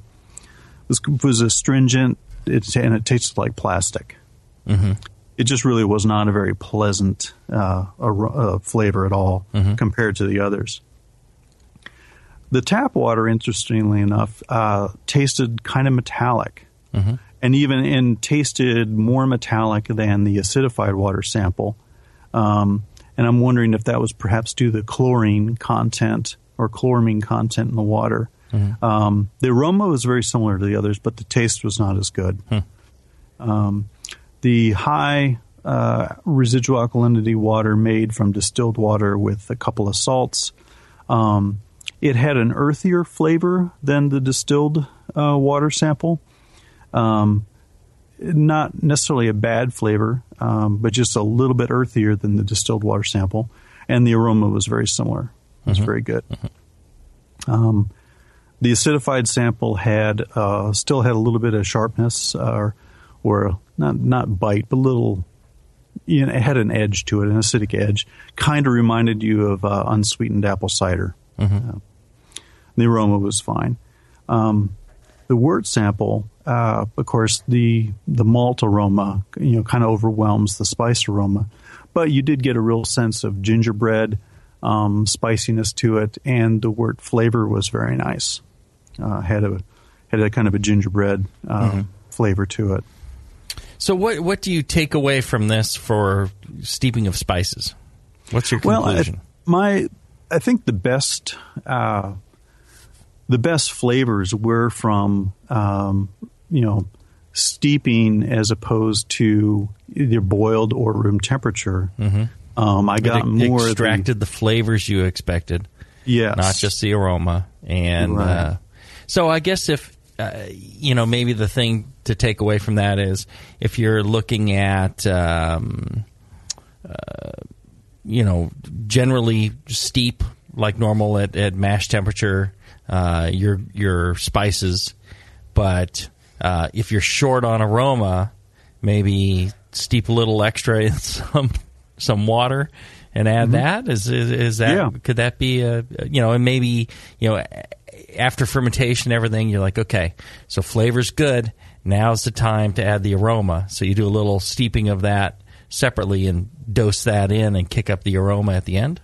was was astringent, it, and it tasted like plastic. Mm-hmm. It just really was not a very pleasant uh, a, a flavor at all mm-hmm. compared to the others. The tap water, interestingly enough, uh, tasted kind of metallic, mm-hmm. and even in tasted more metallic than the acidified water sample. Um, and I'm wondering if that was perhaps due to the chlorine content or chloramine content in the water. Mm-hmm. Um, the aroma was very similar to the others, but the taste was not as good. Hmm. Um, The high uh, residual alkalinity water made from distilled water with a couple of salts, um, it had an earthier flavor than the distilled uh, water sample. Um, not necessarily a bad flavor, um, but just a little bit earthier than the distilled water sample. And the aroma was very similar. It was mm-hmm. very good. Mm-hmm. Um, the acidified sample had uh, still had a little bit of sharpness uh, or or not not bite, but little, you know, it had an edge to it, an acidic edge. Kind of reminded you of uh, unsweetened apple cider. Mm-hmm. Uh, the aroma was fine. Um, the wort sample, uh, of course, the the malt aroma, you know, kind of overwhelms the spice aroma, but you did get a real sense of gingerbread um, spiciness to it, and the wort flavor was very nice. Uh, had a had a kind of a gingerbread uh, mm-hmm. flavor to it. So, what what do you take away from this for steeping of spices? What's your conclusion? Well, I, my I think the best uh, the best flavors were from um, you know steeping as opposed to either boiled or room temperature. Mm-hmm. Um, I got it, more it extracted the, the flavors you expected. Yes, not just the aroma. And right. uh, so, I guess if. Uh, you know, maybe the thing to take away from that is if you're looking at, um, uh, you know, generally steep like normal at, at mash temperature, uh, your your spices. But uh, if you're short on aroma, maybe steep a little extra in some some water and add mm-hmm. that. Is, is is that yeah. could that be a you know and maybe you know. After fermentation, everything, you're like, okay, so flavor's good. Now's the time to add the aroma. So you do a little steeping of that separately and dose that in and kick up the aroma at the end.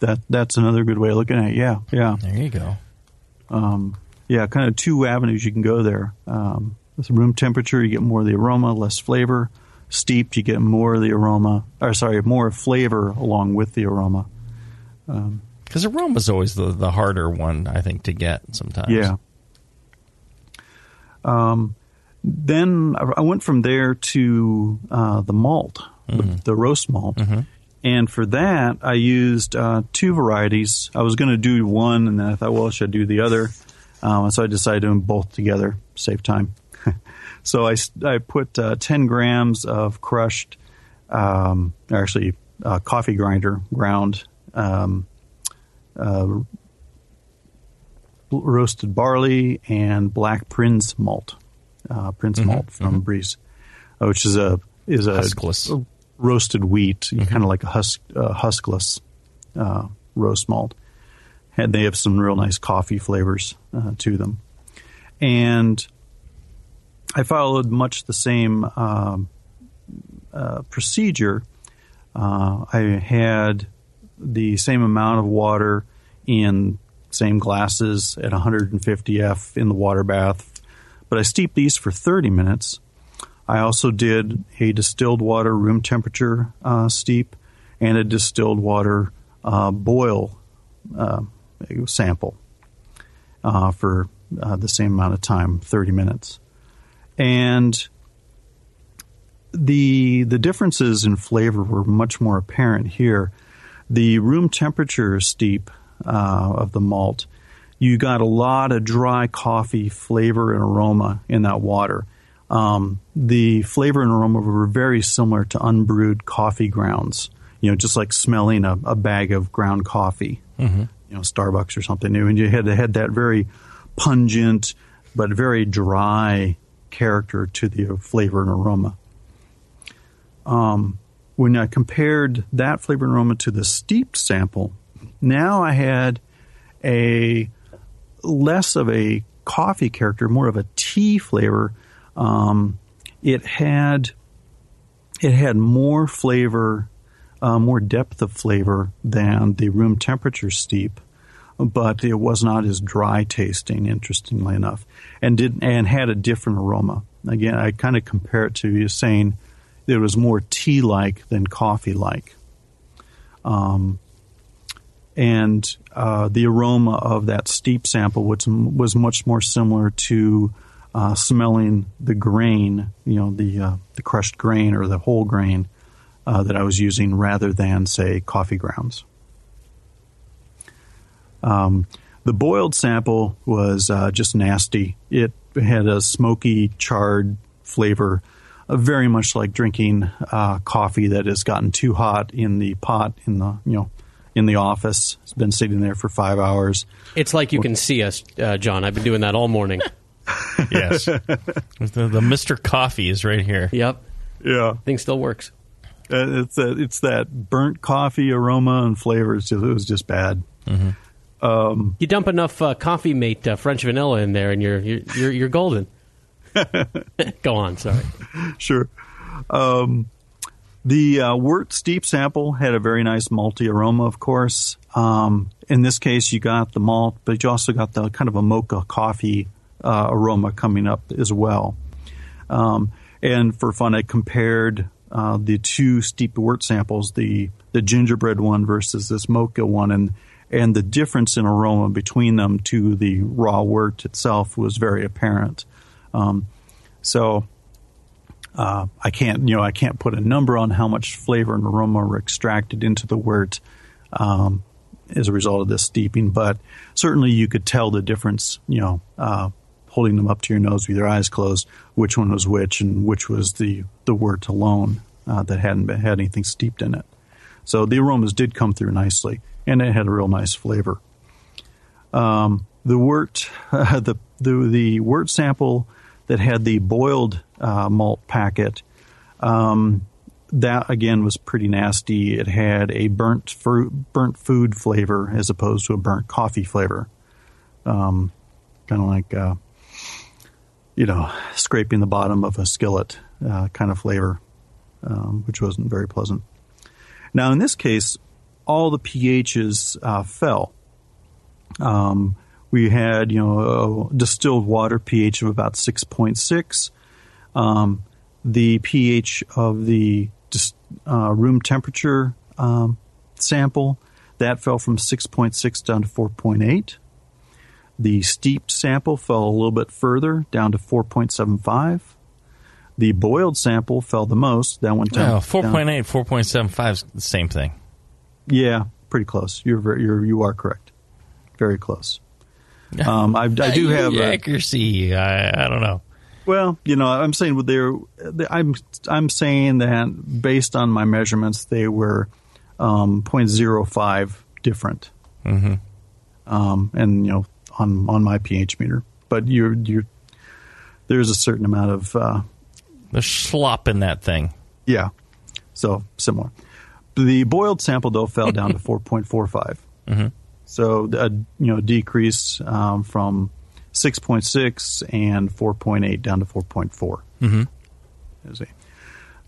That That's another good way of looking at it, yeah. yeah. There you go. Um, yeah, kind of two avenues you can go there. Um, with room temperature, you get more of the aroma, less flavor. Steeped, you get more of the aroma, or sorry, more flavor along with the aroma. Um Because aroma's always the, the harder one, I think, to get sometimes. Yeah. Um, then I went from there to uh, the malt, mm-hmm. the, the roast malt. Mm-hmm. And for that, I used uh, two varieties. I was going to do one, and then I thought, well, should I do the other? Um, so I decided to do them both together, save time. So I, I put uh, ten grams of crushed, um, actually, uh, coffee grinder ground um Uh, roasted barley and black Prinz malt, uh, Prinz mm-hmm, malt from mm-hmm. Breeze, uh, which is a is a huskless. roasted wheat, mm-hmm. kind of like a husk uh, huskless uh, roast malt, and they have some real nice coffee flavors uh, to them. And I followed much the same um, uh, procedure. Uh, I had. The same amount of water in same glasses at one fifty F in the water bath. But I steeped these for thirty minutes. I also did a distilled water room temperature uh, steep and a distilled water uh, boil uh, sample uh, for uh, the same amount of time, thirty minutes. And the the differences in flavor were much more apparent here. The room temperature steep uh, of the malt, you got a lot of dry coffee flavor and aroma in that water. Um, the flavor and aroma were very similar to unbrewed coffee grounds. You know, just like smelling a, a bag of ground coffee, mm-hmm. you know, Starbucks or something. And you had, had that very pungent but very dry character to the flavor and aroma. Um. When I compared that flavor and aroma to the steeped sample, now I had a less of a coffee character, more of a tea flavor. Um, it had it had more flavor, uh, more depth of flavor than the room temperature steep, but it was not as dry tasting, interestingly enough, and did and had a different aroma. Again, I kind of compare it to you saying. It was more tea-like than coffee-like. Um, and uh, the aroma of that steep sample was, was much more similar to uh, smelling the grain, you know, the uh, the crushed grain or the whole grain uh, that I was using rather than, say, coffee grounds. Um, the boiled sample was uh, just nasty. It had a smoky, charred flavor. Uh, very much like drinking uh, coffee that has gotten too hot in the pot in the you know in the office. It's been sitting there for five hours. It's like you can see us, uh, John. I've been doing that all morning. Yes, the, the Mister Coffee is right here. Yep. Yeah. Thing still works. Uh, it's that it's that burnt coffee aroma and flavor. It's just, it was just bad. Mm-hmm. Um, you dump enough uh, Coffee Mate uh, French vanilla in there, and you're you're you're, you're golden. Go on, sorry. Sure. Um, the uh, wort steep sample had a very nice malty aroma, of course. Um, in this case, you got the malt, but you also got the kind of a mocha coffee uh, aroma coming up as well. Um, and for fun, I compared uh, the two steep wort samples, the, the gingerbread one versus this mocha one, and and the difference in aroma between them to the raw wort itself was very apparent. Um, so uh, I can't, you know, I can't put a number on how much flavor and aroma were extracted into the wort um, as a result of this steeping, but certainly you could tell the difference, you know, uh, holding them up to your nose with your eyes closed, which one was which and which was the, the wort alone uh, that hadn't been, had anything steeped in it. So the aromas did come through nicely, and it had a real nice flavor. Um, the wort, uh, the, the the wort sample that had the boiled uh, malt packet, um, that again was pretty nasty. It had a burnt fruit, burnt food flavor as opposed to a burnt coffee flavor, um, kind of like uh, you know scraping the bottom of a skillet uh, kind of flavor, um, which wasn't very pleasant. Now in this case, all the pHs uh, fell. Um, we had, you know, a distilled water pH of about six point six. Um, the pH of the uh, room temperature um, sample, that fell from six point six down to four point eight. The steeped sample fell a little bit further, down to four point seven five. The boiled sample fell the most. That went down. Yeah, four point eight, four point seven five is the same thing. Yeah, pretty close. You're very, you're you are correct. Very close. Um, I, I do have a, accuracy. I, I don't know. Well, you know, I'm saying there. I'm I'm saying that based on my measurements, they were um, zero point zero five different. Mm-hmm. Um, and you know, on on my pH meter, but you're you're there's a certain amount of uh, the slop in that thing. Yeah. So similar. The boiled sample, though, fell down to four point four five. Mm-hmm. So, a you know, decrease um, from six point six and four point eight down to four point four. Mm-hmm.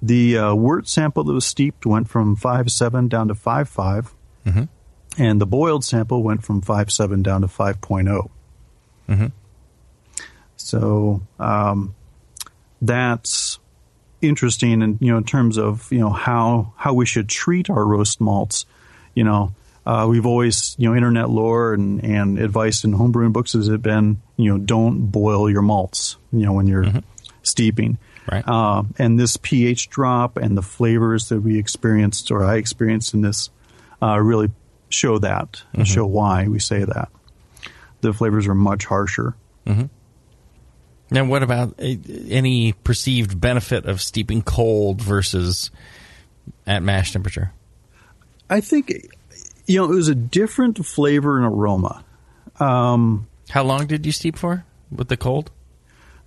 The uh, wort sample that was steeped went from five point seven down to five point five. Mm-hmm. And the boiled sample went from five point seven down to five point oh. Mm-hmm. So, um, that's interesting, and you know, in terms of you know how how we should treat our roast malts, you know, uh, we've always you know internet lore and, and advice in homebrewing books has been you know don't boil your malts you know when you're mm-hmm. steeping, right? Uh, and this pH drop and the flavors that we experienced or I experienced in this uh, really show that mm-hmm. show why we say that the flavors are much harsher. Mm-hmm. Now, what about any perceived benefit of steeping cold versus at mash temperature? I think, you know, it was a different flavor and aroma. Um, How long did you steep for with the cold?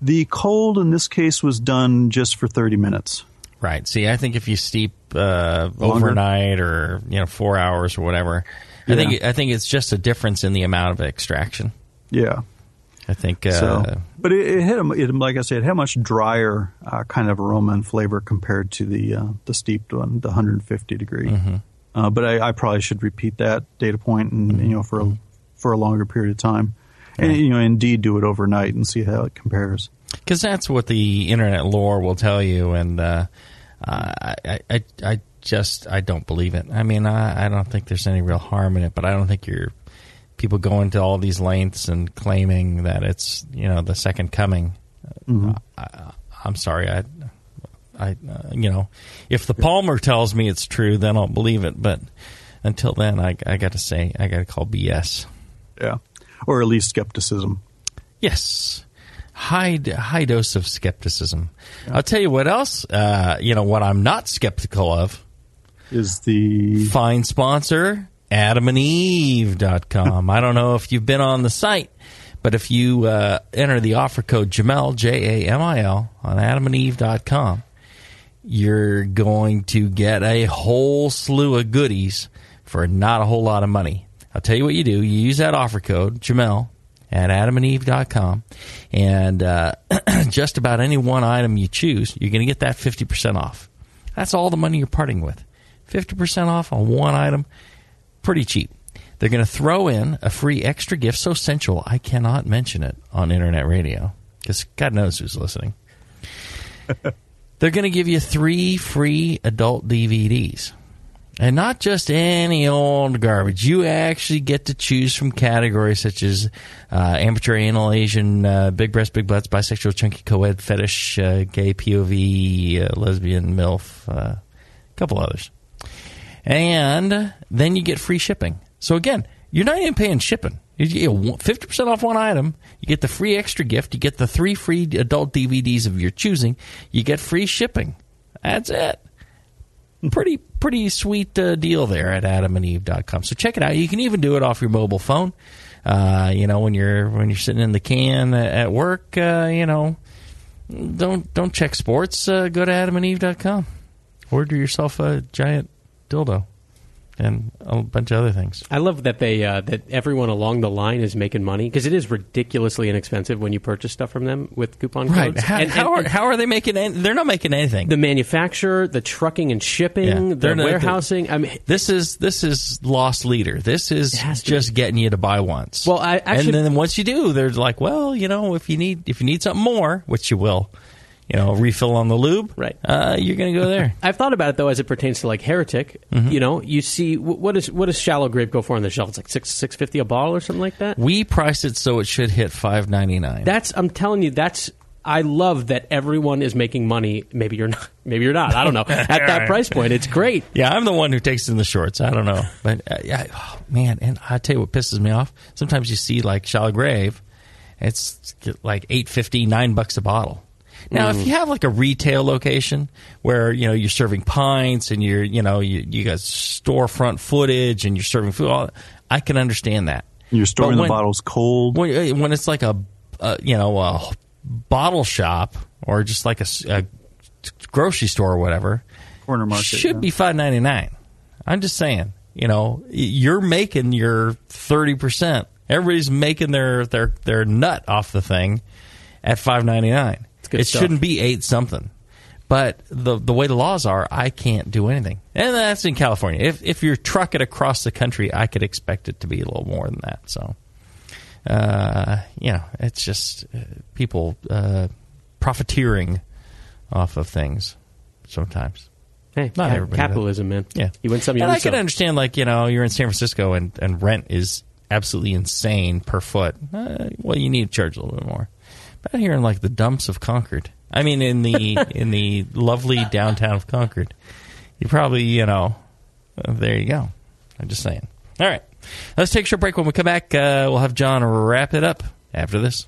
The cold in this case was done just for thirty minutes. Right. See, I think if you steep uh, overnight or, you know, four hours or whatever, yeah. I think I think it's just a difference in the amount of extraction. Yeah. I think, uh, so, but it, it had, a, it, like I said, it had a much drier uh, kind of aroma and flavor compared to the uh, the steeped one, the one hundred fifty degree. Mm-hmm. Uh, but I, I probably should repeat that data point, and mm-hmm. you know, for a, for a longer period of time, yeah. and you know, indeed, do it overnight and see how it compares. Because that's what the internet lore will tell you, and uh, I, I, I just I don't believe it. I mean, I, I don't think there's any real harm in it, but I don't think you're. People going to all these lengths and claiming that it's you know the second coming. Mm-hmm. I, I, I'm sorry, I, I uh, you know, if the Palmer tells me it's true, then I'll believe it. But until then, I, I got to say, I got to call B S. Yeah, or at least skepticism. Yes, high high dose of skepticism. Yeah. I'll tell you what else. Uh, you know what I'm not skeptical of is the fine sponsor. Adam and Eve dot com. I don't know if you've been on the site, but if you uh, enter the offer code Jamil, J A M I L, on Adam and Eve dot com, you're going to get a whole slew of goodies for not a whole lot of money. I'll tell you what you do. You use that offer code, Jamil, at adam and eve dot com, and uh, just about any one item you choose, you're going to get that fifty percent off. That's all the money you're parting with. fifty percent off on one item, pretty cheap. They're going to throw in a free extra gift so sensual I cannot mention it on internet radio, because God knows who's listening. They're going to give you three free adult D V Ds. And not just any old garbage. You actually get to choose from categories such as uh, amateur, anal, Asian, uh, big breasts, big butts, bisexual, chunky, co-ed, fetish, uh, gay, P O V, uh, lesbian, MILF, uh, a couple others. And then you get free shipping. So again, you're not even paying shipping. You get fifty percent off one item. You get the free extra gift. You get the three free adult D V Ds of your choosing. You get free shipping. That's it. Pretty pretty sweet uh, deal there at adam and eve dot com. So check it out. You can even do it off your mobile phone. Uh, you know, when you're when you're sitting in the can at work, uh, you know, don't don't check sports. Uh, go to adam and eve dot com. Order yourself a giant dildo and a bunch of other things. I love that they uh, that everyone along the line is making money, because it is ridiculously inexpensive when you purchase stuff from them with coupon right. codes. How, and, how, and, are, how are they making any, they're not making anything. The manufacturer, the trucking and shipping, yeah, the warehousing. The, I mean, this is this is loss leader. This is just be. getting you to buy once. Well, I, I and should, then once you do, they're like, well, you know, if you need if you need something more, which you will. You know, refill on the lube, right? Uh, you're going to go there. I've thought about it, though, as it pertains to, like, Heretic. Mm-hmm. You know, you see, what, is, what does Shallow Grave go for on the shelf? It's like six six fifty a bottle or something like that? We priced it so it should hit five ninety-nine. That's, I'm telling you, that's, I love that everyone is making money. Maybe you're not. Maybe you're not. I don't know. At that right. price point, it's great. Yeah, I'm the one who takes in the shorts. I don't know. But, uh, I, oh, man, and I tell you what pisses me off. Sometimes you see, like, Shallow Grave, it's like eight fifty, nine bucks a bottle. Now, if you have like a retail location where, you know, you're serving pints and you're, you know, you, you got storefront footage and you're serving food, all, I can understand that. You're storing when, the bottles cold. When, when it's like a, a, you know, a bottle shop or just like a, a grocery store or whatever, corner market should yeah. be five ninety-nine. I'm just saying, you know, you're making your thirty percent. Everybody's making their, their, their nut off the thing at five ninety-nine. Good it stuff. Shouldn't be eight something, but the the way the laws are, I can't do anything, and that's in California. If if you're trucking across the country, I could expect it to be a little more than that. So, uh, you know, it's just uh, people uh, profiteering off of things sometimes. Hey, not everybody. Capitalism, man. Yeah, you win some, you lose some. And I can understand, like, you know, you're in San Francisco and and rent is absolutely insane per foot. Uh, well, you need to charge a little bit more. But here in, like, the dumps of Concord. I mean, in the in the lovely downtown of Concord. You probably, you know, there you go. I'm just saying. All right. Let's take a short break. When we come back, uh, we'll have John wrap it up after this.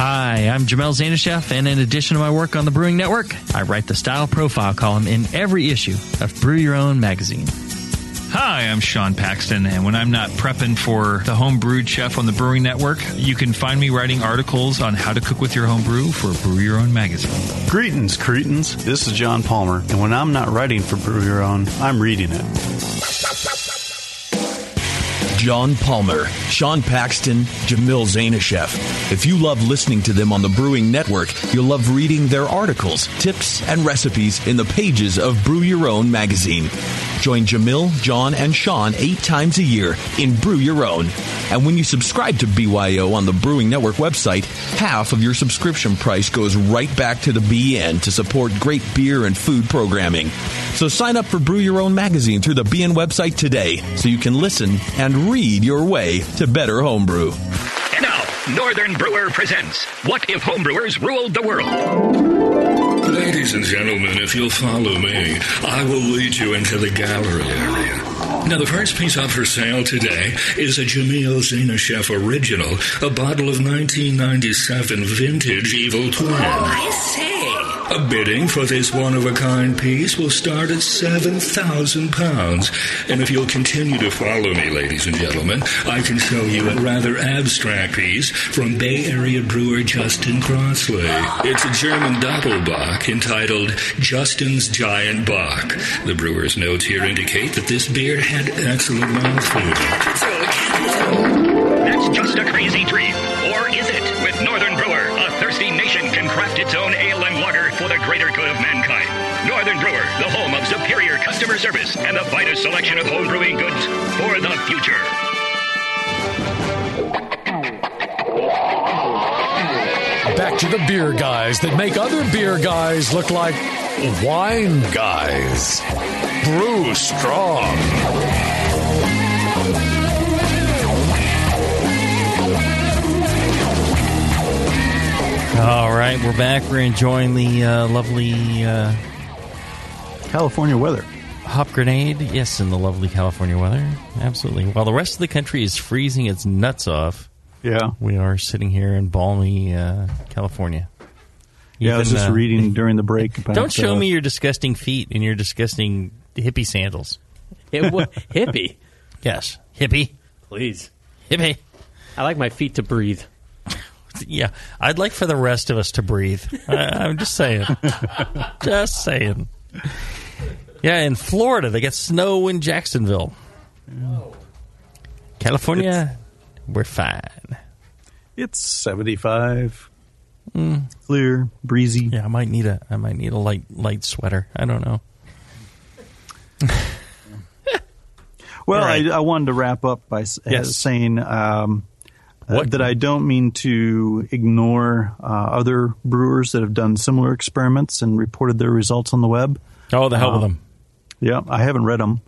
Hi, I'm Jamil Zainasheff, and in addition to my work on the Brewing Network, I write the Style Profile column in every issue of Brew Your Own magazine. Hi, I'm Sean Paxton, and when I'm not prepping for the Homebrewed Chef on the Brewing Network, you can find me writing articles on how to cook with your homebrew for Brew Your Own magazine. Greetings, cretins. This is John Palmer, and when I'm not writing for Brew Your Own, I'm reading it. John Palmer, Sean Paxton, Jamil Zainasheff. If you love listening to them on the Brewing Network, you'll love reading their articles, tips, and recipes in the pages of Brew Your Own magazine. Join Jamil, John, and Sean eight times a year in Brew Your Own. And when you subscribe to B Y O on the Brewing Network website, half of your subscription price goes right back to the B N to support great beer and food programming. So sign up for Brew Your Own magazine through the B N website today so you can listen and read your way to better homebrew. And now, Northern Brewer presents What If Homebrewers Ruled the World? Ladies and gentlemen, if you'll follow me, I will lead you into the gallery area. Now, the first piece up for sale today is a Jamil Zainasheff original, a bottle of nineteen ninety-seven vintage Evil Twin. Oh, I see. A bidding for this one-of-a-kind piece will start at seven thousand pounds. And if you'll continue to follow me, ladies and gentlemen, I can show you a rather abstract piece from Bay Area brewer Justin Crossley. It's a German Doppelbock entitled Justin's Giant Bock. The brewer's notes here indicate that this beer had excellent mouthfeel. That's just a crazy dream. Or is it? With Northern Brewer, a thirsty nation can craft its own ale and lager for the greater good of mankind. Northern Brewer, the home of superior customer service and the finest selection of home brewing goods for the future. Back to the beer guys that make other beer guys look like wine guys. Brew Strong. All right, we're back. We're enjoying the uh, lovely uh, California weather. Hop grenade, yes, in the lovely California weather. Absolutely. While the rest of the country is freezing its nuts off, yeah, we are sitting here in balmy uh, California. Even, yeah, I was just uh, reading during the break. About, don't show uh, me your disgusting feet and your disgusting hippie sandals. It, what, hippie? Yes. Hippie. Please. Hippie. I like my feet to breathe. Yeah. I'd like for the rest of us to breathe. I, I'm just saying. Just saying. Yeah, in Florida, they got snow in Jacksonville. Whoa. California, it's, we're fine. It's seventy-five. Mm. Clear, breezy. Yeah, I might need a I might need a light light sweater. I don't know. Well, right. I, I wanted to wrap up by uh, yes. saying um, uh, that I don't mean to ignore uh, other brewers that have done similar experiments and reported their results on the web. Oh, the hell um, with them! Yeah, I haven't read them.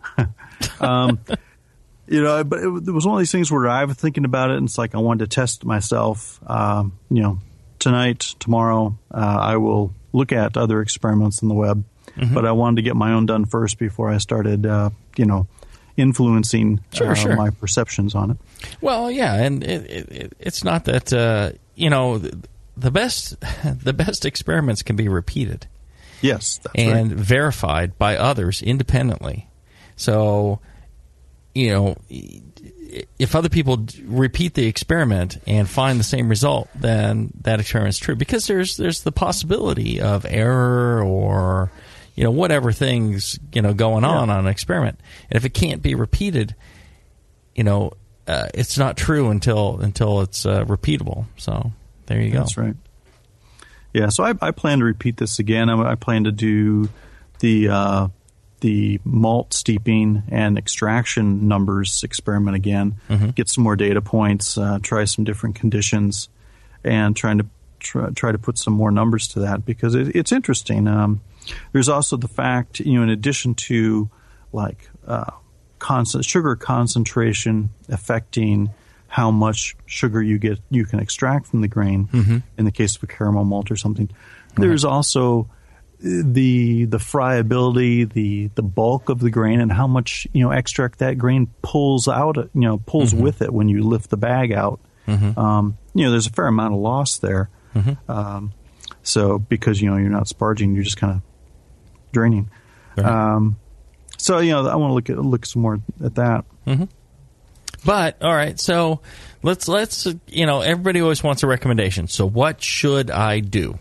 um, you know, but it, it was one of these things where I was thinking about it, and it's like I wanted to test myself. Um, you know. Tonight, tomorrow, uh, I will look at other experiments on the web, mm-hmm. but I wanted to get my own done first before I started, uh, you know, influencing sure, uh, sure. my perceptions on it. Well, yeah, and it, it, it's not that uh, you know the best the best experiments can be repeated, yes, that's and right. verified by others independently. So, you know, if other people repeat the experiment and find the same result, then that experiment is true, because there's there's the possibility of error or, you know, whatever things, you know, going on yeah. on an experiment. And if it can't be repeated, you know, uh, it's not true until until it's uh, repeatable. So there you go. That's right. Yeah. So I, I plan to repeat this again. I, I plan to do the. Uh, the malt steeping and extraction numbers experiment again, mm-hmm. get some more data points, uh, try some different conditions, and trying to try, try to put some more numbers to that, because it, it's interesting. Um, there's also the fact, you know, in addition to like uh, constant sugar concentration affecting how much sugar you get, you can extract from the grain, mm-hmm. in the case of a caramel malt or something, mm-hmm. there's also the the friability, the the bulk of the grain, and how much, you know, extract that grain pulls out, you know, pulls mm-hmm. with it when you lift the bag out. Mm-hmm. Um, you know, there's a fair amount of loss there. Mm-hmm. Um, so because, you know, you're not sparging, you're just kind of draining. Right. Um, so, you know, I want to look at look some more at that. Mm-hmm. But all right, so let's let's you know, everybody always wants a recommendation. So what should I do?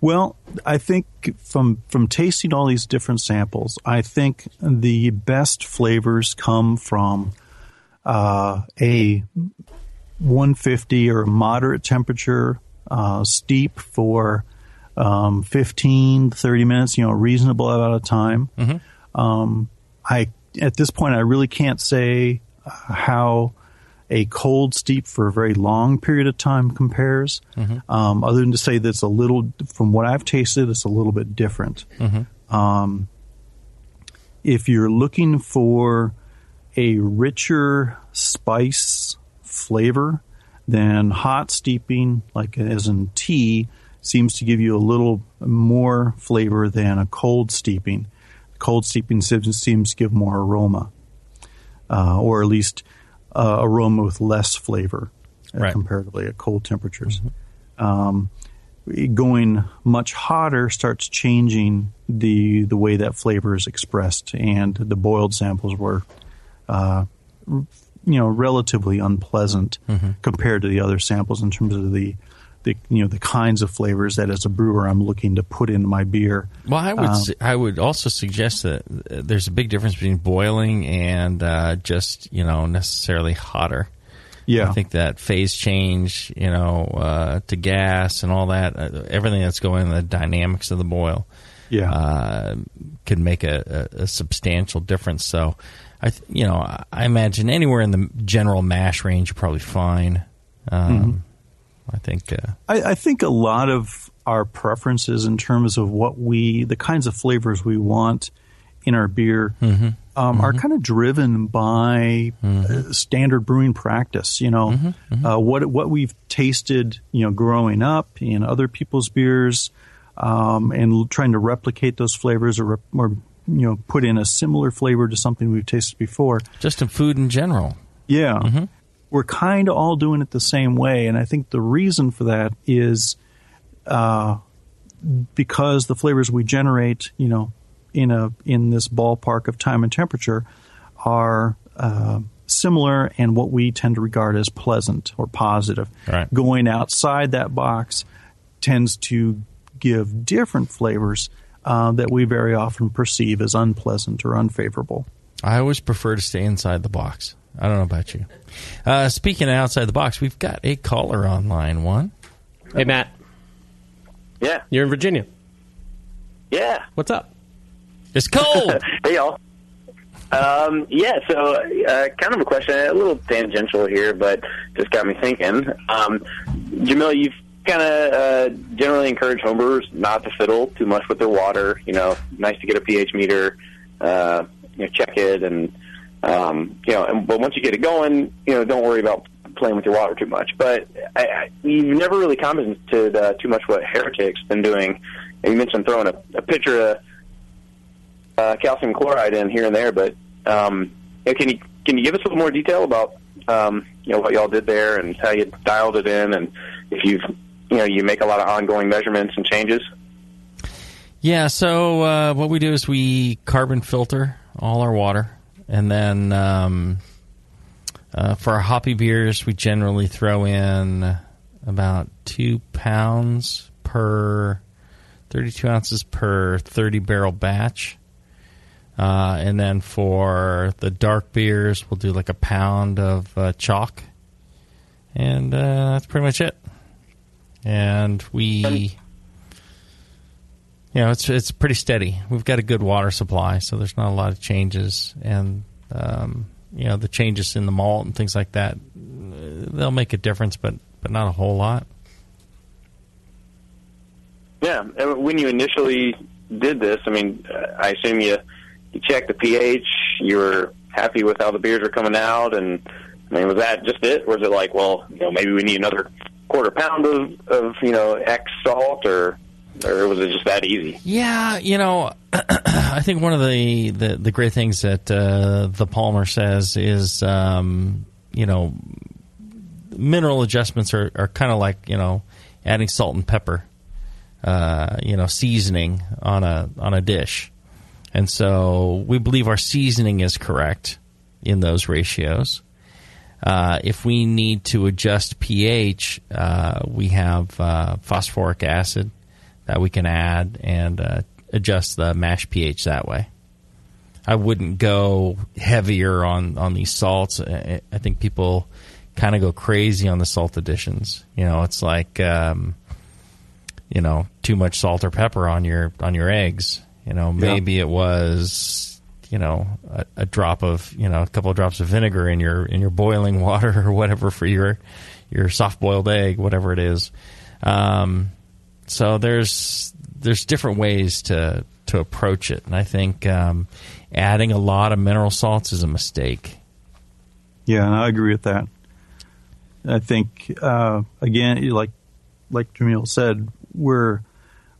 Well, I think from from tasting all these different samples, I think the best flavors come from uh, a one fifty or moderate temperature, uh, steep for um, fifteen to thirty minutes, you know, a reasonable amount of time. Mm-hmm. Um, I at this point, I really can't say how a cold steep for a very long period of time compares, mm-hmm. um, other than to say that it's a little, from what I've tasted, it's a little bit different. Mm-hmm. Um, if you're looking for a richer spice flavor, then hot steeping, like as in tea, seems to give you a little more flavor than a cold steeping. Cold steeping seems to give more aroma, uh, or at least uh, aroma with less flavor, right, comparatively at cold temperatures. Mm-hmm. Um, going much hotter starts changing the the way that flavor is expressed, and the boiled samples were uh, you know relatively unpleasant, mm-hmm. compared to the other samples in terms of the the you know the kinds of flavors that as a brewer I'm looking to put into my beer. Well, I would um, su- I would also suggest that there's a big difference between boiling and uh, just you know necessarily hotter. Yeah, I think that phase change, you know, uh, to gas and all that, uh, everything that's going in the dynamics of the boil, yeah, uh, can make a, a, a substantial difference. So, I, th- you know, I imagine anywhere in the general mash range, you're probably fine. Um, mm-hmm. I think. Uh, I, I think a lot of our preferences in terms of what we, the kinds of flavors we want in our beer. Mm-hmm. Um, mm-hmm. are kind of driven by mm-hmm. uh, standard brewing practice. You know, mm-hmm. Mm-hmm. Uh, what what we've tasted, you know, growing up in other people's beers, um, and trying to replicate those flavors, or, or you know, put in a similar flavor to something we've tasted before. Just in food in general. Yeah, mm-hmm. We're kind of all doing it the same way, and I think the reason for that is uh, because the flavors we generate, you know, in a in this ballpark of time and temperature are uh, similar, and what we tend to regard as pleasant or positive. Right. Going outside that box tends to give different flavors uh, that we very often perceive as unpleasant or unfavorable. I always prefer to stay inside the box. I don't know about you. Uh, speaking of outside the box, we've got a caller on line one. Hey, Matt. Yeah. You're in Virginia. Yeah. What's up? It's cold. Hey, y'all. Um, yeah, so uh, kind of a question, a little tangential here, but just got me thinking. Um, Jamil, you've kind of uh, generally encouraged homebrewers not to fiddle too much with their water. You know, nice to get a pH meter, uh, you know, check it, and um, you know. And, but once you get it going, you know, don't worry about playing with your water too much. But I, I, you've never really commented uh, too much what Heretic's been doing. And you mentioned throwing a, a pitcher of Uh, calcium chloride in here and there, but um, can you can you give us a little more detail about um, you know what y'all did there and how you dialed it in, and if you've you know you make a lot of ongoing measurements and changes? Yeah, so uh, what we do is we carbon filter all our water, and then um, uh, for our hoppy beers we generally throw in about two pounds per thirty-two ounces per thirty barrel batch. Uh, and then for the dark beers, we'll do like a pound of uh, chalk. And uh, that's pretty much it. And we, you know, it's it's pretty steady. We've got a good water supply, so there's not a lot of changes. And, um, you know, the changes in the malt and things like that, they'll make a difference, but, but not a whole lot. Yeah. When you initially did this, I mean, I assume you... You checked the pH, you were happy with how the beers were coming out, and I mean, was that just it? Or was it like, well, you know, maybe we need another quarter pound of, of you know, X salt, or or was it just that easy? Yeah, you know, I think one of the, the, the great things that uh, the Palmer says is, um, you know, mineral adjustments are, are kind of like, you know, adding salt and pepper, uh, you know, seasoning on a on a dish. And so we believe our seasoning is correct in those ratios. Uh, if we need to adjust pH, uh, we have uh, phosphoric acid that we can add and uh, adjust the mash pH that way. I wouldn't go heavier on, on these salts. I, I think people kind of go crazy on the salt additions. You know, it's like, um, you know, too much salt or pepper on your on your eggs. You know, maybe yeah. it was, you know, a, a drop of, you know, a couple of drops of vinegar in your in your boiling water or whatever for your your soft boiled egg, whatever it is. Um, so there's there's different ways to to approach it, and I think um, adding a lot of mineral salts is a mistake. Yeah, I agree with that. I think uh, again, like like Jamil said, we're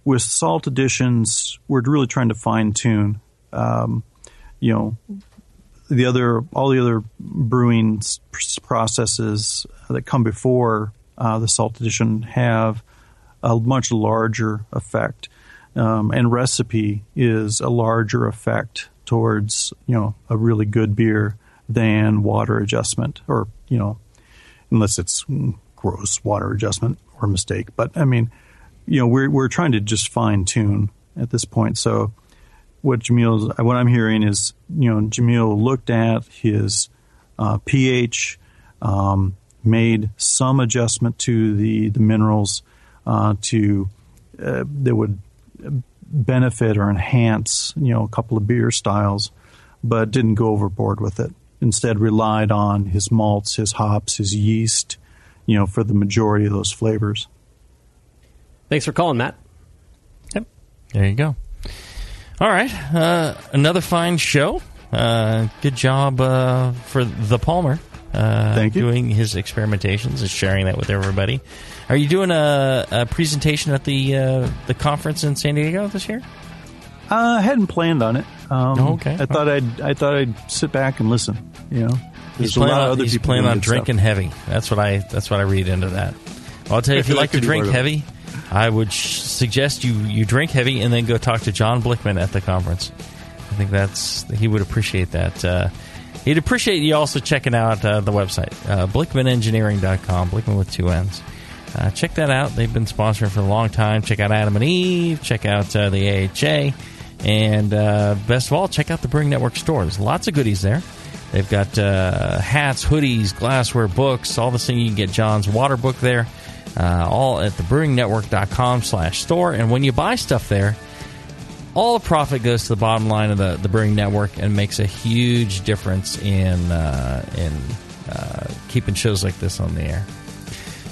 with salt additions, we're really trying to fine tune. Um, you know, the other all the other brewing processes that come before uh, the salt addition have a much larger effect, um, and recipe is a larger effect towards you know a really good beer than water adjustment, or you know, unless it's gross water adjustment or mistake. But I mean. You know, we're we're trying to just fine tune at this point. So, what Jamil's, what I'm hearing is, you know, Jamil looked at his uh, pH, um, made some adjustment to the the minerals uh, to uh, that would benefit or enhance, you know, a couple of beer styles, but didn't go overboard with it. Instead, relied on his malts, his hops, his yeast, you know, for the majority of those flavors. Thanks for calling, Matt. Yep. There you go. All right. Uh, another fine show. Uh, good job uh, for the Palmer. Uh, Thank you. Doing his experimentations and sharing that with everybody. Are you doing a, a presentation at the uh, the conference in San Diego this year? I hadn't planned on it. Um, oh, okay. I thought okay. I'd I thought I'd sit back and listen. You know, there's he's a lot on, of other he's people planning on drinking stuff. Heavy. That's what I that's what I read into that. Well, I'll tell you, if you like to drink heavy. I would sh- suggest you, you drink heavy and then go talk to John Blichmann at the conference. I think that's he would appreciate that. Uh, he'd appreciate you also checking out uh, the website, uh, Blichmann Engineering dot com, Blichmann with two N's. Uh, check that out. They've been sponsoring for a long time. Check out Adam and Eve. Check out uh, the A H A. And uh, best of all, check out the Brewing Network store. There's lots of goodies there. They've got uh, hats, hoodies, glassware, books, all the things. You can get John's water book there. Uh, all at the brewing network dot com slash store. And when you buy stuff there, all the profit goes to the bottom line of the, the Brewing Network and makes a huge difference in, uh, in uh, keeping shows like this on the air.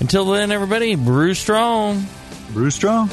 Until then, everybody, brew strong. Brew strong.